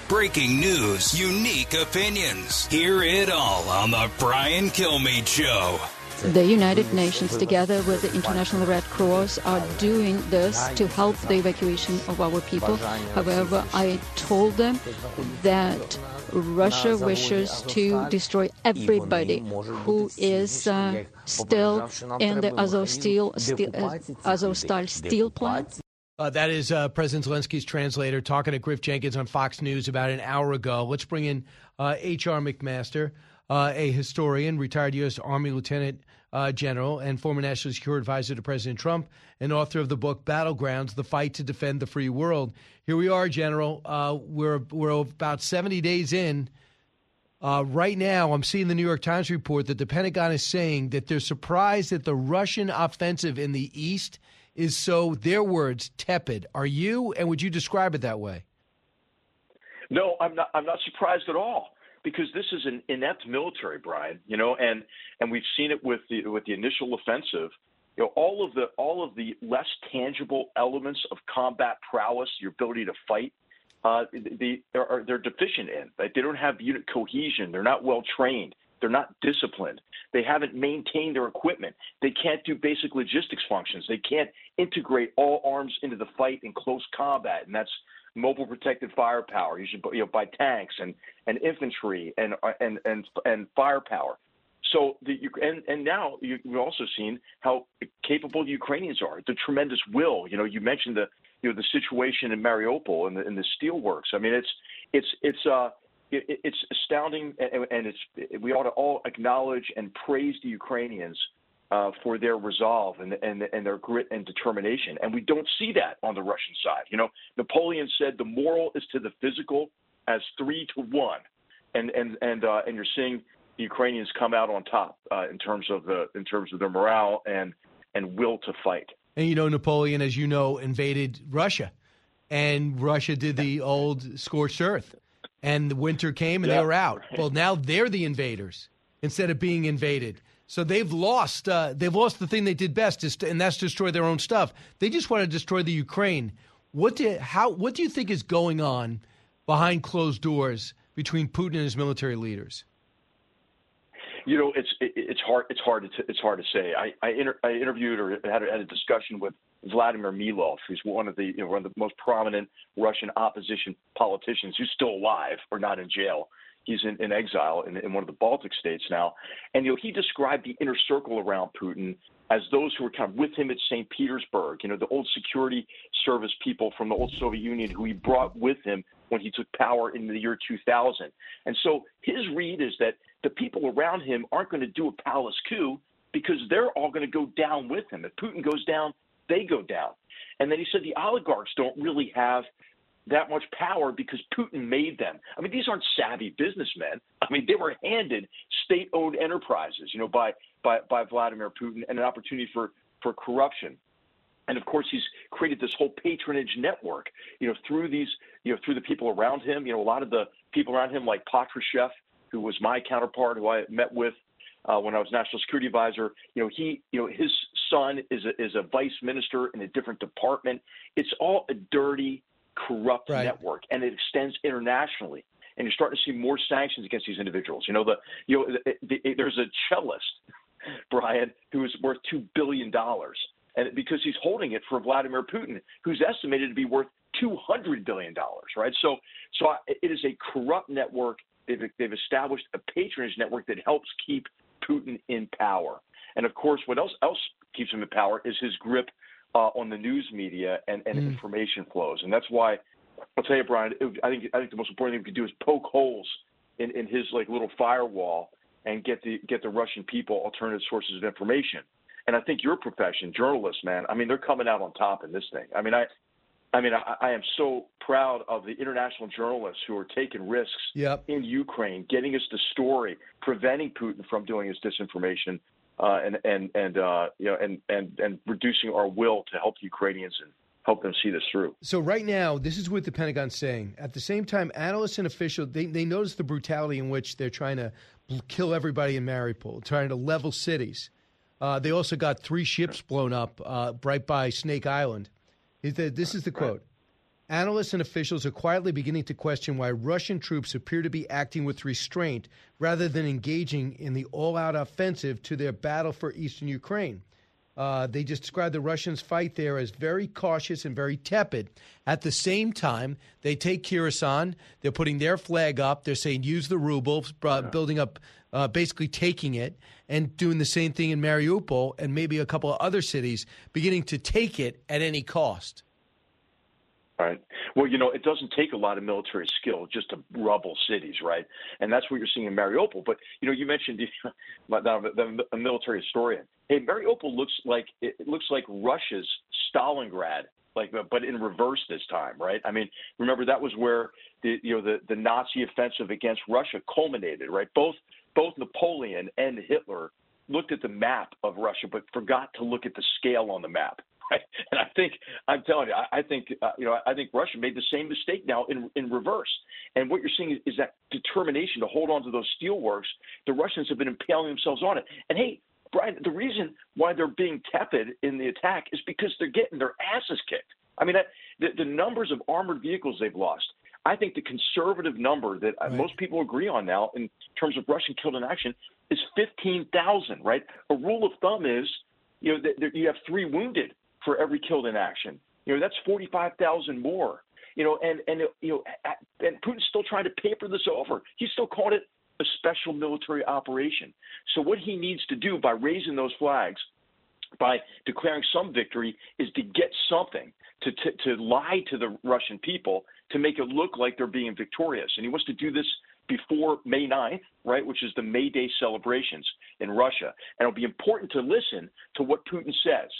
Breaking news, unique opinions. Hear it all on The Brian Kilmeade Show. The United Nations, together with the International Red Cross, are doing this to help the evacuation of our people. However, I told them that Russia wishes to destroy everybody who is still in the Azovstal steel plant. That is President Zelensky's translator talking to Griff Jenkins on Fox News about an hour ago. Let's bring in H.R. McMaster, a historian, retired U.S. Army Lieutenant General, and former National Security Advisor to President Trump, and author of the book Battlegrounds, The Fight to Defend the Free World. Here we are, General. We're about 70 days in. Right now, I'm seeing the New York Times report that the Pentagon is saying that they're surprised that the Russian offensive in the East is, so their words, tepid. Are you, and would you describe it that way? No, I'm not surprised at all, because this is an inept military, Brian, you know, and we've seen it with the initial offensive. You know, all of the less tangible elements of combat prowess, your ability to fight, they're deficient in. Like, they don't have unit cohesion, they're not well trained, they're not disciplined. They haven't maintained their equipment. They can't do basic logistics functions. They can't integrate all arms into the fight in close combat, and that's mobile protected firepower, by tanks and infantry and firepower. So now we've also seen how capable the Ukrainians are. The tremendous will. You know, you mentioned the situation in Mariupol and the steelworks. I mean, it's astounding, and we ought to all acknowledge and praise the Ukrainians for their resolve and their grit and determination. And we don't see that on the Russian side. You know, Napoleon said the moral is to the physical as 3 to 1, and you're seeing the Ukrainians come out on top in terms of their morale and will to fight. And you know, Napoleon, as you know, invaded Russia, and Russia did the old scorched earth. And the winter came, and they were out. Well, now they're the invaders instead of being invaded. So they've lost. They've lost the thing they did best, and that's destroy their own stuff. They just want to destroy the Ukraine. What do you think is going on behind closed doors between Putin and his military leaders? You know, it's hard to say. I interviewed or had a discussion with Vladimir Milov, who's one of the most prominent Russian opposition politicians, who's still alive or not in jail. He's in exile in one of the Baltic states now. And you know, he described the inner circle around Putin as those who were kind of with him at St. Petersburg, you know, the old security service people from the old Soviet Union who he brought with him when he took power in the year 2000. And so his read is that the people around him aren't going to do a palace coup because they're all going to go down with him. If Putin goes down, they go down. And then he said the oligarchs don't really have that much power because Putin made them. I mean, these aren't savvy businessmen. I mean, they were handed state-owned enterprises, you know, by Vladimir Putin, and an opportunity for corruption. And of course, he's created this whole patronage network, you know, through the people around him. You know, a lot of the people around him, like Patrushev, who was my counterpart, who I met with when I was National Security Advisor. You know, his son is a vice minister in a different department. It's all a dirty, corrupt network, and it extends internationally. And you're starting to see more sanctions against these individuals. You know, there's a cellist, Brian, who is worth $2 billion, and because he's holding it for Vladimir Putin, who's estimated to be worth $200 billion. Right. So it is a corrupt network. They've established a patronage network that helps keep Putin in power. And, of course, what else keeps him in power is his grip on the news media and information flows. And that's why, I'll tell you, Brian, I think the most important thing we can do is poke holes in his, like, little firewall and get the Russian people alternative sources of information. And I think your profession, journalists, man, I mean, they're coming out on top in this thing. I mean, I am so proud of the international journalists who are taking risks in Ukraine, getting us the story, preventing Putin from doing his disinformation, and reducing our will to help the Ukrainians and help them see this through. So right now, this is what the Pentagon's saying. At the same time, analysts and officials, they notice the brutality in which they're trying to kill everybody in Mariupol, trying to level cities. They also got 3 ships blown up right by Snake Island. This is the quote. Analysts and officials are quietly beginning to question why Russian troops appear to be acting with restraint rather than engaging in the all-out offensive to their battle for eastern Ukraine. They just described the Russians' fight there as very cautious and very tepid. At the same time, they take Kherson. They're putting their flag up. They're saying use the ruble, building up, basically taking it, and doing the same thing in Mariupol and maybe a couple of other cities, beginning to take it at any cost. All right. Well, you know, it doesn't take a lot of military skill just to rubble cities, right? And that's what you're seeing in Mariupol. But, you know, you mentioned a military historian. Hey, Mariupol looks like Russia's Stalingrad, but in reverse this time, right? I mean, remember that was where the Nazi offensive against Russia culminated, right? Both Napoleon and Hitler looked at the map of Russia, but forgot to look at the scale on the map. And I think Russia made the same mistake now in reverse. And what you're seeing is that determination to hold on to those steelworks. The Russians have been impaling themselves on it. And hey, Brian, the reason why they're being tepid in the attack is because they're getting their asses kicked. I mean, the numbers of armored vehicles they've lost. I think the conservative number that most people agree on now in terms of Russian killed in action is 15,000. right? A rule of thumb is, you know, you have 3 wounded for every killed in action. You know, that's 45,000 more. You know, and Putin's still trying to paper this over. He's still called it a special military operation. So what he needs to do by raising those flags, by declaring some victory, is to get something to lie to the Russian people to make it look like they're being victorious. And he wants to do this before May 9th, right, which is the May Day celebrations in Russia. And it'll be important to listen to what Putin says.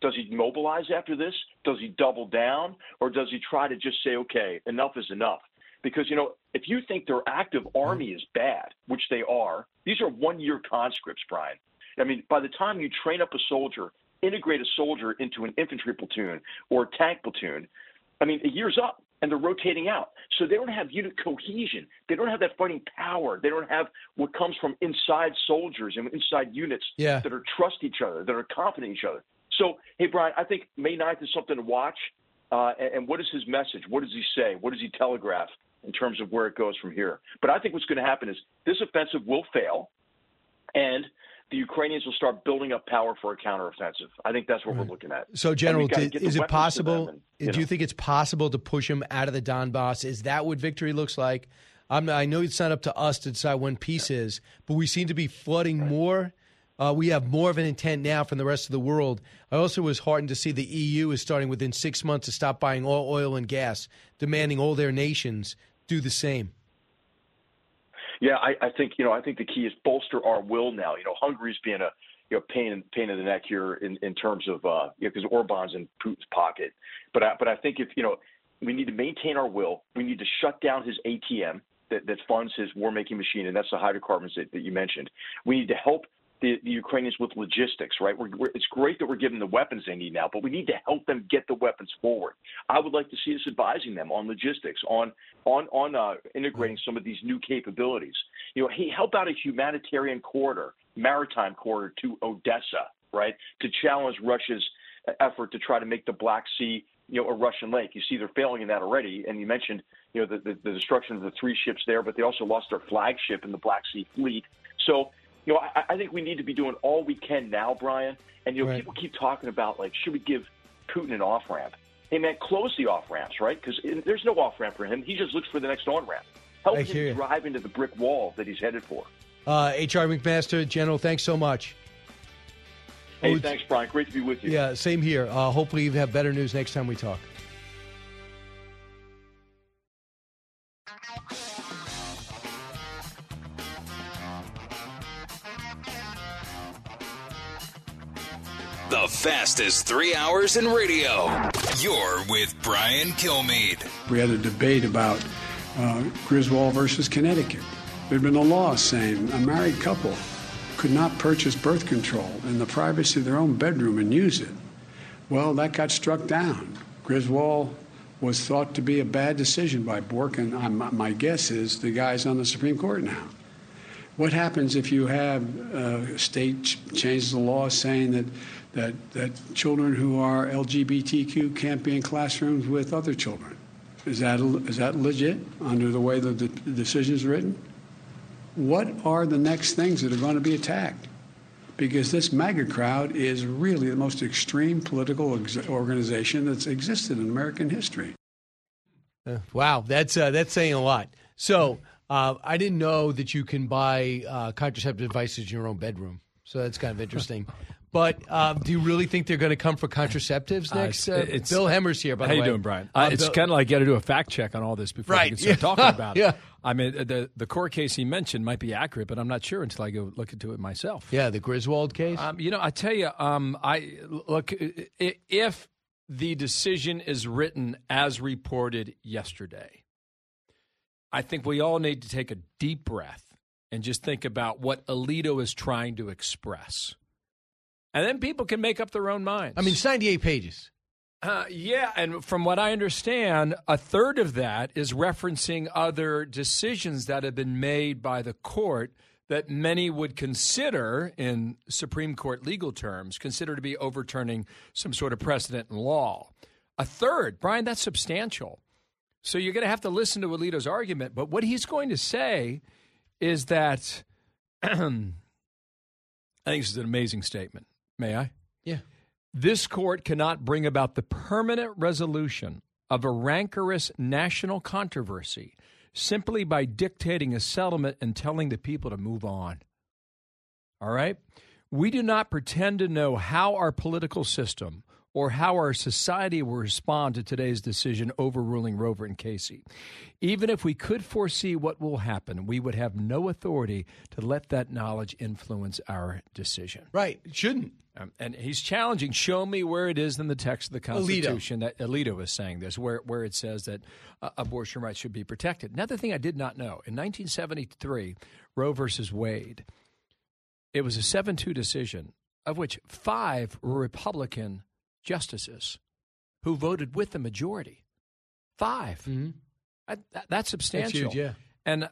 Does he mobilize after this? Does he double down? Or does he try to just say, okay, enough is enough? Because, you know, if you think their active army is bad, which they are, these are 1-year conscripts, Brian. I mean, by the time you train up a soldier, integrate a soldier into an infantry platoon or a tank platoon, I mean, a year's up and they're rotating out. So they don't have unit cohesion. They don't have that fighting power. They don't have what comes from inside soldiers and inside units that are trust each other, that are confident in each other. So, hey, Brian, I think May 9th is something to watch. And what is his message? What does he say? What does he telegraph in terms of where it goes from here? But I think what's going to happen is this offensive will fail, and the Ukrainians will start building up power for a counteroffensive. I think that's what we're looking at. So, General, is it possible? Do you think it's possible to push him out of the Donbass? Is that what victory looks like? I know it's not up to us to decide when peace is, but we seem to be flooding more. We have more of an intent now from the rest of the world. I also was heartened to see the EU is starting within 6 months to stop buying all oil and gas, demanding all their nations do the same. Yeah, I think the key is bolster our will now. You know, Hungary's being a pain in the neck here in terms of because Orban's in Putin's pocket. But I think if we need to maintain our will, we need to shut down his ATM that funds his war-making machine, and that's the hydrocarbons that you mentioned. We need to help the Ukrainians with logistics, right? It's great that we're giving the weapons they need now, but we need to help them get the weapons forward. I would like to see us advising them on logistics, on integrating some of these new capabilities. You know, hey, help out a humanitarian corridor, maritime corridor to Odessa, right? To challenge Russia's effort to try to make the Black Sea, you know, a Russian lake. You see, they're failing in that already. And you mentioned, you know, the destruction of the 3 ships there, but they also lost their flagship in the Black Sea fleet. So, you know, I think we need to be doing all we can now, Brian. And, you know, people keep talking about, like, should we give Putin an off-ramp? Hey, man, close the off-ramps, right? Because there's no off-ramp for him. He just looks for the next on-ramp. Help him drive into the brick wall that he's headed for. H.R. McMaster, General, thanks so much. Hey, thanks, Brian. Great to be with you. Yeah, same here. Hopefully you have better news next time we talk. The fastest 3 hours in radio. You're with Brian Kilmeade. We had a debate about Griswold versus Connecticut. There'd been a law saying a married couple could not purchase birth control in the privacy of their own bedroom and use it. Well, that got struck down. Griswold was thought to be a bad decision by Bork, and my guess is the guy's on the Supreme Court now. What happens if you have a state changes the law saying that children who are LGBTQ can't be in classrooms with other children? Is that legit under the way that the decision is written? What are the next things that are going to be attacked? Because this MAGA crowd is really the most extreme political organization that's existed in American history. Wow, that's saying a lot. So I didn't know that you can buy contraceptive devices in your own bedroom. So that's kind of interesting. But do you really think they're going to come for contraceptives next? Bill Hemmer's here, by the way. How you doing, Brian? It's kind of like you got to do a fact check on all this before you can start talking about it. I mean, the court case he mentioned might be accurate, but I'm not sure until I go look into it myself. Yeah, the Griswold case? I tell you, look, if the decision is written as reported yesterday, I think we all need to take a deep breath and just think about what Alito is trying to express. And then people can make up their own minds. I mean, it's 98 pages. Yeah, and from what I understand, a third of that is referencing other decisions that have been made by the court that many would consider, in Supreme Court legal terms, consider to be overturning some sort of precedent in law. A third, Brian, that's substantial. So you're going to have to listen to Alito's argument. But what he's going to say is that I think this is an amazing statement. May I? Yeah. This court cannot bring about the permanent resolution of a rancorous national controversy simply by dictating a settlement and telling the people to move on. All right? We do not pretend to know how our political system or how our society will respond to today's decision overruling Roe v. Casey. Even if we could foresee what will happen, we would have no authority to let that knowledge influence our decision. Right. It shouldn't. And he's challenging, show me where it is in the text of the Constitution that Alito is saying this, where it says that abortion rights should be protected. Another thing I did not know, in 1973, Roe versus Wade, it was a 7-2 decision, of which 5 were Republican justices who voted with the majority. 5. Mm-hmm. That's substantial. That's huge, yeah. And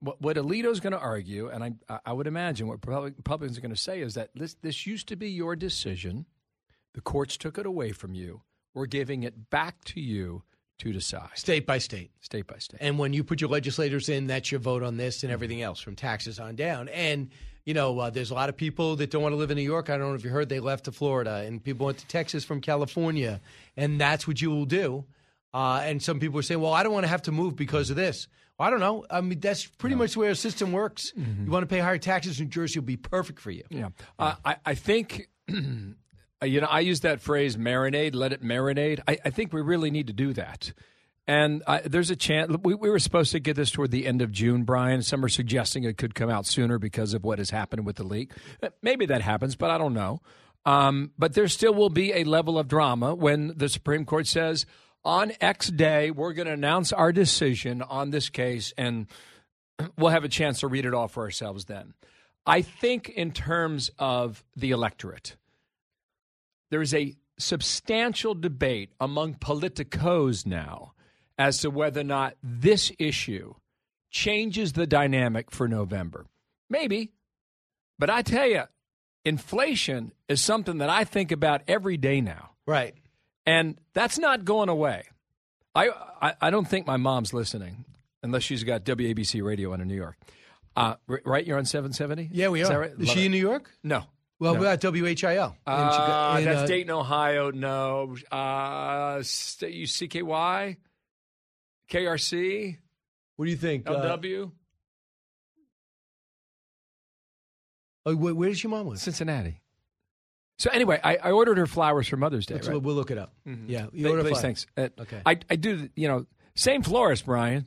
what Alito's going to argue, and I would imagine what Republicans are going to say, is that this used to be your decision. The courts took it away from you. We're giving it back to you to decide. State by state. State by state. And when you put your legislators in, that's your vote on this and everything else, from taxes on down. And you know, there's a lot of people that don't want to live in New York. I don't know if you heard, they left to Florida, and people went to Texas from California, and that's what you will do. And some people are saying, well, I don't want to have to move because of this. Well, I don't know. I mean, that's pretty much the way our system works. Mm-hmm. You want to pay higher taxes, New Jersey will be perfect for you. Yeah. I think, I use that phrase, marinade, let it marinate. I think we really need to do that. And there's a chance we were supposed to get this toward the end of June, Brian. Some are suggesting it could come out sooner because of what has happened with the leak. Maybe that happens, but I don't know. But there still will be a level of drama when the Supreme Court says on X day, we're going to announce our decision on this case, and we'll have a chance to read it all for ourselves then. I think in terms of the electorate, there is a substantial debate among politicos now as to whether or not this issue changes the dynamic for November. Maybe. But I tell you, inflation is something that I think about every day now. Right. And that's not going away. I don't think my mom's listening, unless she's got WABC radio out in New York. Right? You're on 770? Yeah, we are. Is that right? Is she in New York? No. Well, we got WHIO. That's Dayton, Ohio. No. UCKY? KRC? What do you think? LW? Where does your mom live? Cincinnati. So anyway, I ordered her flowers for Mother's Day. Right? We'll look it up. Mm-hmm. Yeah. You order flowers. Thanks. Okay. I do, same florist, Brian.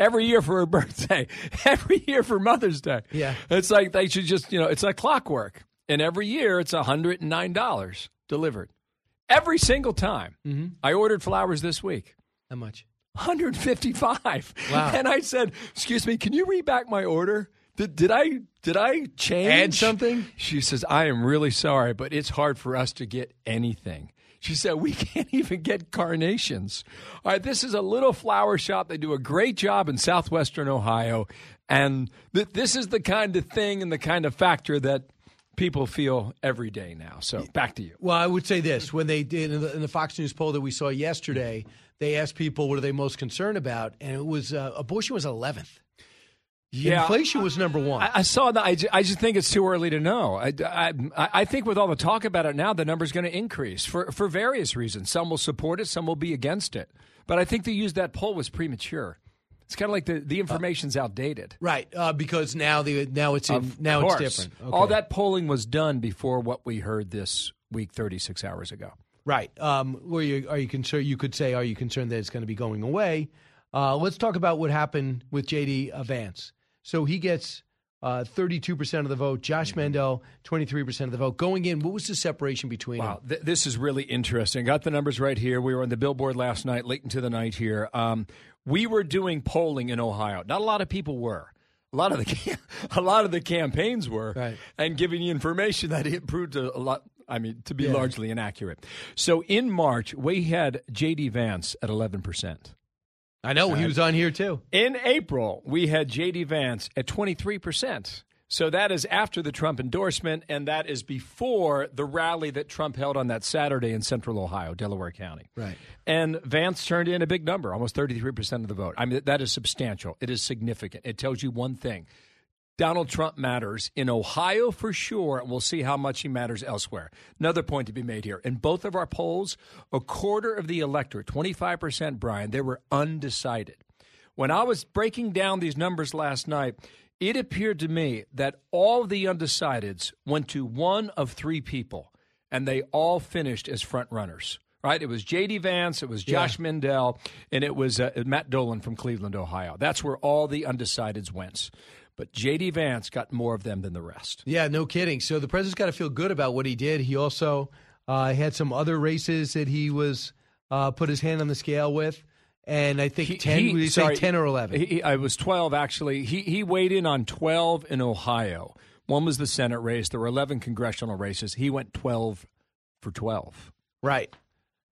Every year for her birthday. Every year for Mother's Day. Yeah. It's like they should just, it's like clockwork. And every year it's $109 delivered. Every single time. Mm-hmm. I ordered flowers this week. How much? $155. Wow. And I said, excuse me, can you read back my order? Did I change? Add something? She says, I am really sorry, but it's hard for us to get anything. She said, we can't even get carnations. All right, this is a little flower shop. They do a great job in southwestern Ohio. And this is the kind of thing and the kind of factor that people feel every day now. So back to you. Well, I would say this. When they did in the Fox News poll that we saw yesterday, they asked people what are they most concerned about, and it was abortion was 11th. Yeah, inflation was number one. I saw that. I just think it's too early to know. I think with all the talk about it now, the number's going to increase for various reasons. Some will support it. Some will be against it. But I think they used that poll was premature. It's kind of like the information's outdated, right? Because now it's different. Okay. All that polling was done before what we heard this week 36 hours ago. Right. Are you concerned? You could say, are you concerned that it's going to be going away? Let's talk about what happened with J.D. Vance. So he gets 32% of the vote. Josh Mandel, 23% of the vote. Going in, what was the separation between them? Wow, this is really interesting. Got the numbers right here. We were on the billboard last night, late into the night here. We were doing polling in Ohio. Not a lot of people were. A lot of the campaigns were, right, and giving you information that it proved a lot. I mean, to be largely inaccurate. So in March, we had J.D. Vance at 11%. I know. He was on here, too. In April, we had J.D. Vance at 23%. So that is after the Trump endorsement, and that is before the rally that Trump held on that Saturday in central Ohio, Delaware County. Right. And Vance turned in a big number, almost 33% of the vote. I mean, that is substantial. It is significant. It tells you one thing. Donald Trump matters in Ohio for sure, and we'll see how much he matters elsewhere. Another point to be made here. In both of our polls, a quarter of the electorate, 25%, Brian, they were undecided. When I was breaking down these numbers last night, it appeared to me that all the undecideds went to one of three people, and they all finished as front runners. Right? It was J.D. Vance, it was Josh Mandel, and it was Matt Dolan from Cleveland, Ohio. That's where all the undecideds went. But J.D. Vance got more of them than the rest. Yeah, no kidding. So the president's got to feel good about what he did. He also had some other races that he was put his hand on the scale with. And I think 10 or 11? I was 12, actually. He weighed in on 12 in Ohio. One was the Senate race. There were 11 congressional races. He went 12 for 12. Right.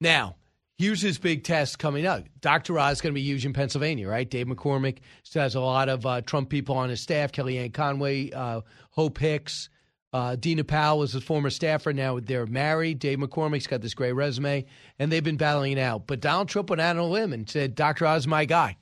Now, here's his big test coming up. Dr. Oz is going to be huge in Pennsylvania, right? Dave McCormick still has a lot of Trump people on his staff. Kellyanne Conway, Hope Hicks, Dina Powell is a former staffer. Now they're married. Dave McCormick's got this great resume, and they've been battling it out. But Donald Trump went out on a limb and said, Dr. Oz is my guy.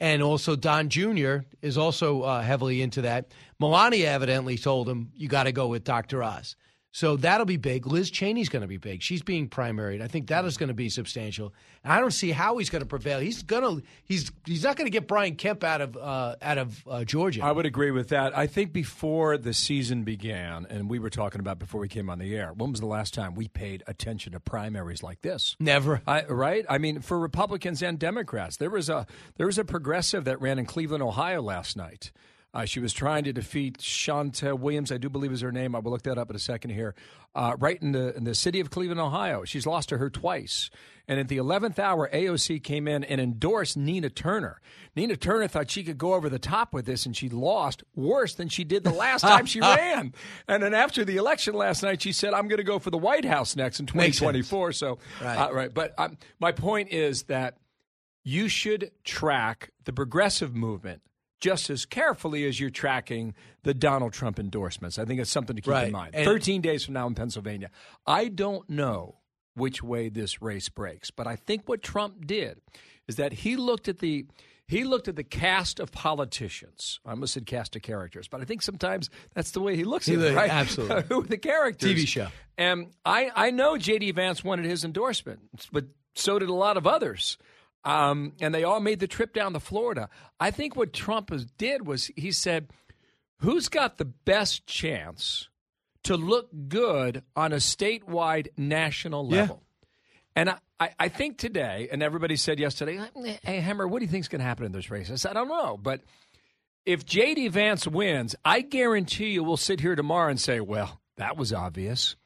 And also Don Jr. is also heavily into that. Melania evidently told him, you got to go with Dr. Oz. So that'll be big. Liz Cheney's going to be big. She's being primaried. I think that is going to be substantial. And I don't see how he's going to prevail. He's not going to get Brian Kemp out of Georgia. I would agree with that. I think before the season began, and we were talking about before we came on the air, when was the last time we paid attention to primaries like this? Never. Right? I mean, for Republicans and Democrats, there was a progressive that ran in Cleveland, Ohio last night. She was trying to defeat Shanta Williams, I do believe is her name. I will look that up in a second here. Right in the city of Cleveland, Ohio. She's lost to her twice. And at the 11th hour, AOC came in and endorsed Nina Turner. Nina Turner thought she could go over the top with this, and she lost worse than she did the last time she ran. And then after the election last night, she said, I'm going to go for the White House next in 2024. So, right. But my point is that you should track the progressive movement just as carefully as you're tracking the Donald Trump endorsements. I think it's something to keep in mind. And 13 days from now in Pennsylvania. I don't know which way this race breaks, but I think what Trump did is that he looked at the cast of politicians. I almost said cast of characters, but I think sometimes that's the way he looks at it, right? Absolutely. Who are the characters? TV show. And I know J.D. Vance wanted his endorsement, but so did a lot of others. And they all made the trip down to Florida. I think what Trump did was he said, who's got the best chance to look good on a statewide national level? Yeah. And I think today, and everybody said yesterday, hey, Hammer, what do you think is going to happen in this race? I said, I don't know. But if J.D. Vance wins, I guarantee you we'll sit here tomorrow and say, well, That was obvious.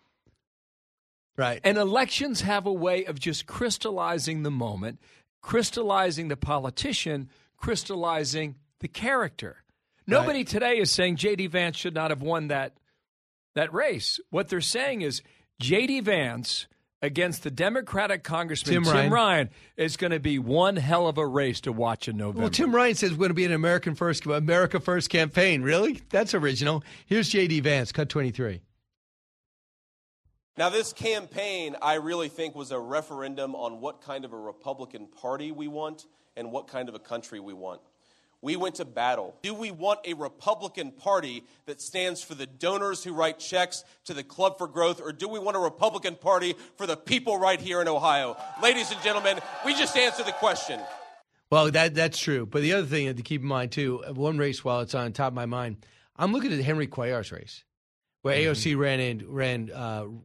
Right. And elections have a way of just crystallizing the moment, crystallizing the politician, crystallizing the character. Nobody today is saying J.D. Vance should not have won that race. What they're saying is J.D. Vance against the Democratic Congressman Tim Ryan is going to be one hell of a race to watch in November. Well, Tim Ryan says we're going to be an America First campaign. Really? That's original. Here's J.D. Vance, cut 23. Now, this campaign, I really think, was a referendum on what kind of a Republican Party we want and what kind of a country we want. We went to battle. Do we want a Republican Party that stands for the donors who write checks to the Club for Growth, or do we want a Republican Party for the people right here in Ohio? Ladies and gentlemen, we just answered the question. Well, that's true. But the other thing to keep in mind, too, one race while it's on top of my mind, I'm looking at Henry Cuellar's race, where AOC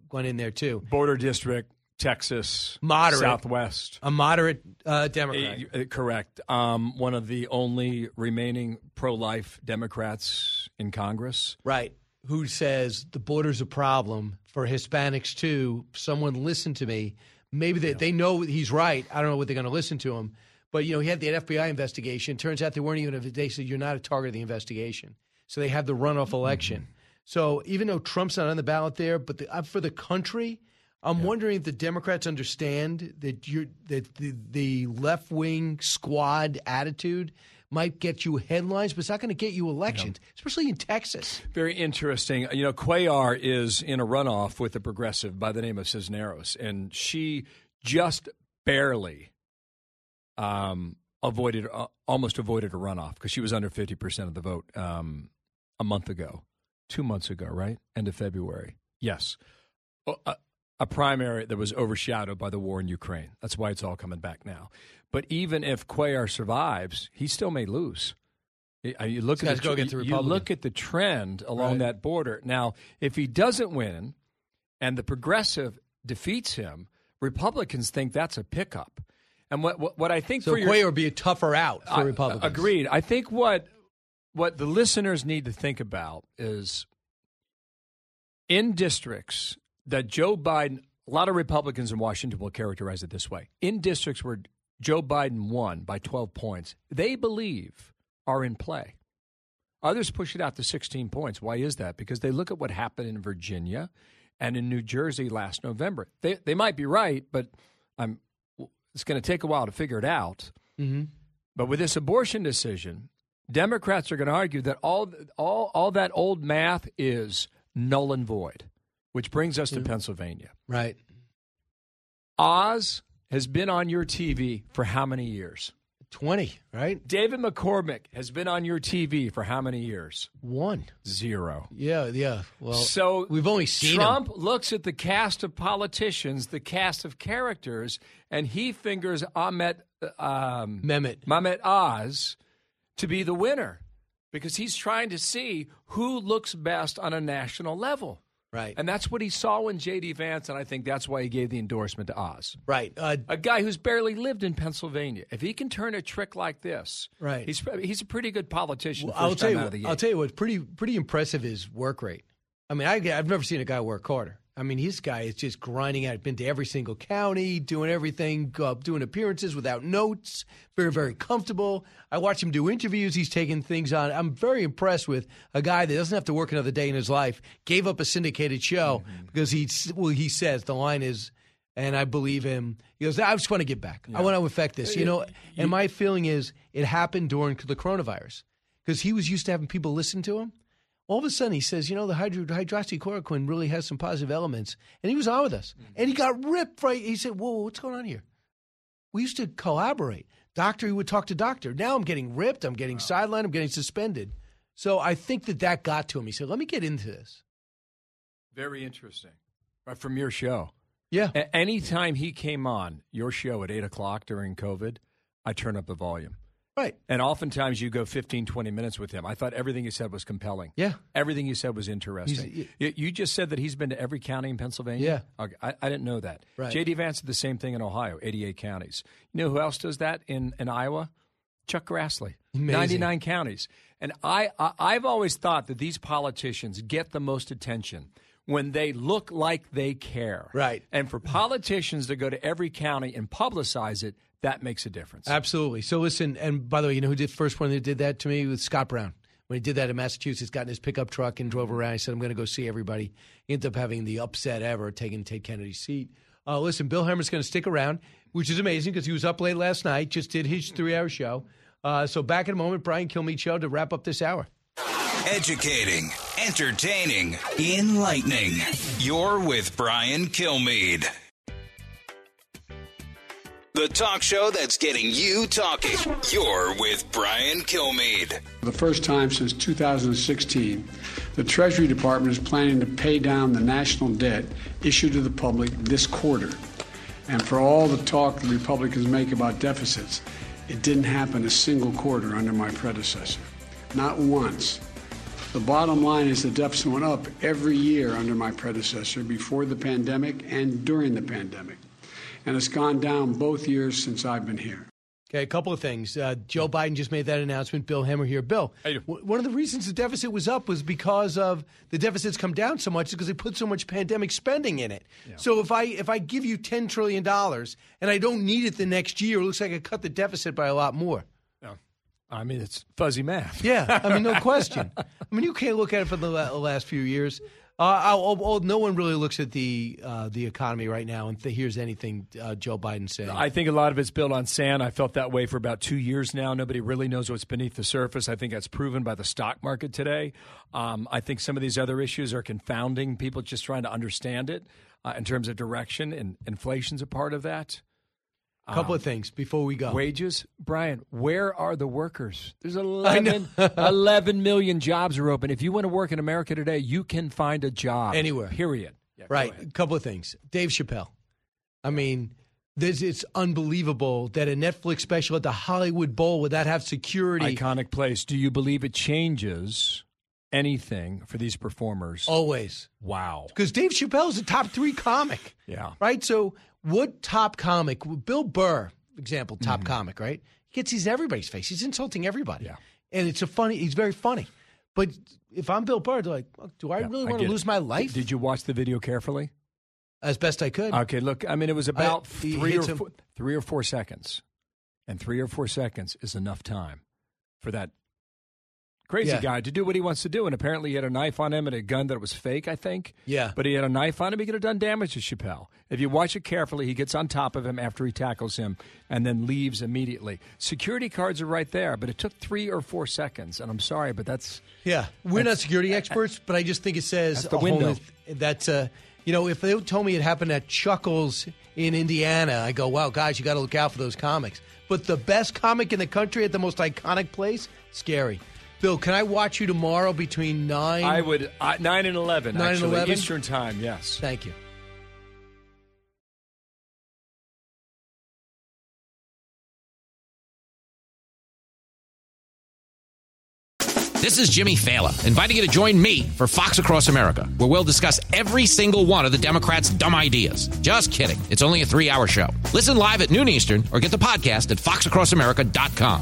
went in there, too. Border district, Texas, moderate, Southwest. A moderate Democrat. Correct. One of the only remaining pro-life Democrats in Congress. Right. Who says the border's a problem for Hispanics, too. Someone listen to me. Maybe they know he's right. I don't know what they're going to listen to him. But, you know, he had the FBI investigation. Turns out they said you're not a target of the investigation. So they have the runoff election. Mm-hmm. So even though Trump's not on the ballot there, but for the country, I'm wondering if the Democrats understand that the left-wing squad attitude might get you headlines, but it's not going to get you elections, especially in Texas. Very interesting. You know, Cuellar is in a runoff with a progressive by the name of Cisneros, and she just barely almost avoided a runoff because she was under 50% of the vote a month ago, 2 months ago, right? End of February. Yes. A primary that was overshadowed by the war in Ukraine. That's why it's all coming back now. But even if Cuellar survives, he still may lose. You look at the trend along that border. Now, if he doesn't win and the progressive defeats him, Republicans think that's a pickup. And what I think Cuellar would be a tougher out for Republicans. Agreed. I think what the listeners need to think about is in districts that Joe Biden, a lot of Republicans in Washington will characterize it this way. In districts where Joe Biden won by 12 points, they believe are in play. Others push it out to 16 points. Why is that? Because they look at what happened in Virginia and in New Jersey last November. They might be right, but it's going to take a while to figure it out. Mm-hmm. But with this abortion decision, Democrats are going to argue that all that old math is null and void. Which brings us to Pennsylvania. Right. Oz has been on your TV for how many years? 20, right? David McCormick has been on your TV for how many years? 1. 0. Yeah. Well, so we've only seen Trump looks at the cast of politicians, the cast of characters, and he fingers Mehmet Oz to be the winner because he's trying to see who looks best on a national level. Right. And that's what he saw in J.D. Vance, and I think that's why he gave the endorsement to Oz. Right. A guy who's barely lived in Pennsylvania. If he can turn a trick like this, right. He's a pretty good politician. Well, I'll tell you what's pretty impressive is work rate. I mean, I've never seen a guy work harder. I mean, his guy is just grinding out, been to every single county, doing everything, doing appearances without notes, very, very comfortable. I watch him do interviews. He's taking things on. I'm very impressed with a guy that doesn't have to work another day in his life, gave up a syndicated show because he says, the line is, and I believe him. He goes, I just want to give back. Yeah. I want to affect this. And my feeling is it happened during the coronavirus because he was used to having people listen to him. All of a sudden, he says, the hydroxychloroquine really has some positive elements. And he was on with us. Mm-hmm. And he got ripped right. He said, whoa, what's going on here? We used to collaborate. Doctor, he would talk to doctor. Now I'm getting ripped. I'm getting sidelined. I'm getting suspended. So I think that got to him. He said, let me get into this. Very interesting. Right from your show. Yeah. Anytime he came on your show at 8 o'clock during COVID, I turn up the volume. Right. And oftentimes you go 15, 20 minutes with him. I thought everything you said was compelling. Yeah. Everything you said was interesting. You just said that he's been to every county in Pennsylvania? Yeah. Okay. I didn't know that. Right. J.D. Vance did the same thing in Ohio, 88 counties. You know who else does that in Iowa? Chuck Grassley. Amazing. 99 counties. And I've always thought that these politicians get the most attention when they look like they care. Right. And for politicians to go to every county and publicize it, that makes a difference. Absolutely. So listen, and by the way, you know who did the first one that did that to me? Was Scott Brown. When he did that in Massachusetts, got in his pickup truck and drove around. He said, I'm going to go see everybody. He ended up having the upset ever, taking Ted Kennedy's seat. Listen, Bill Hemmer's going to stick around, which is amazing because he was up late last night, just did his 3-hour show. So back in a moment, Brian Kilmeade Show to wrap up this hour. Educating, entertaining, enlightening. You're with Brian Kilmeade. The talk show that's getting you talking. You're with Brian Kilmeade. For the first time since 2016, the Treasury Department is planning to pay down the national debt issued to the public this quarter. And for all the talk the Republicans make about deficits, it didn't happen a single quarter under my predecessor. Not once. The bottom line is the deficit went up every year under my predecessor before the pandemic and during the pandemic. And it's gone down both years since I've been here. Okay, a couple of things. Joe Biden just made that announcement. Bill Hemmer here. Bill, one of the reasons the deficit was up was because of the deficit's come down so much because they put so much pandemic spending in it. Yeah. So if I give you $10 trillion and I don't need it the next year, it looks like I cut the deficit by a lot more. I mean, it's fuzzy math. Yeah, I mean, no question. I mean, you can't look at it for the last few years. No one really looks at the economy right now and hears anything Joe Biden said. I think a lot of it's built on sand. I felt that way for about 2 years now. Nobody really knows what's beneath the surface. I think that's proven by the stock market today. I think some of these other issues are confounding people just trying to understand it in terms of direction, and inflation's a part of that. A couple of things before we go. Wages. Brian, where are the workers? There's 11 million jobs are open. If you want to work in America today, you can find a job. Anywhere. Period. Yeah, right. A couple of things. Dave Chappelle. I mean, it's unbelievable that a Netflix special at the Hollywood Bowl would not have security. Iconic place. Do you believe it changes anything for these performers? Always. Wow. Because Dave Chappelle is a top 3 comic. Yeah. Right? So what top comic? Bill Burr, example, top comic, right? He gets these in everybody's face. He's insulting everybody. Yeah. And he's very funny. But if I'm Bill Burr, they're like, do I really want to lose my life? Did you watch the video carefully? As best I could. Okay, look, I mean, it was about 3 or 4 seconds. And 3 or 4 seconds is enough time for that crazy guy to do what he wants to do. And apparently he had a knife on him and a gun that was fake, I think. Yeah. But he had a knife on him. He could have done damage to Chappelle. If you watch it carefully, he gets on top of him after he tackles him and then leaves immediately. Security cards are right there, but it took 3 or 4 seconds. And I'm sorry, but that's... Yeah. We're not security experts, but I just think it says... That's the window. That's... You know, if they told me it happened at Chuckles in Indiana, I go, wow, guys, you got to look out for those comics. But the best comic in the country at the most iconic place? Scary. Bill, can I watch you tomorrow between 9? I would 9 and 11, 9 actually, and 11? Eastern time, yes. Thank you. This is Jimmy Fallon, inviting you to join me for Fox Across America, where we'll discuss every single one of the Democrats' dumb ideas. Just kidding. It's only a 3-hour show. Listen live at noon Eastern or get the podcast at foxacrossamerica.com.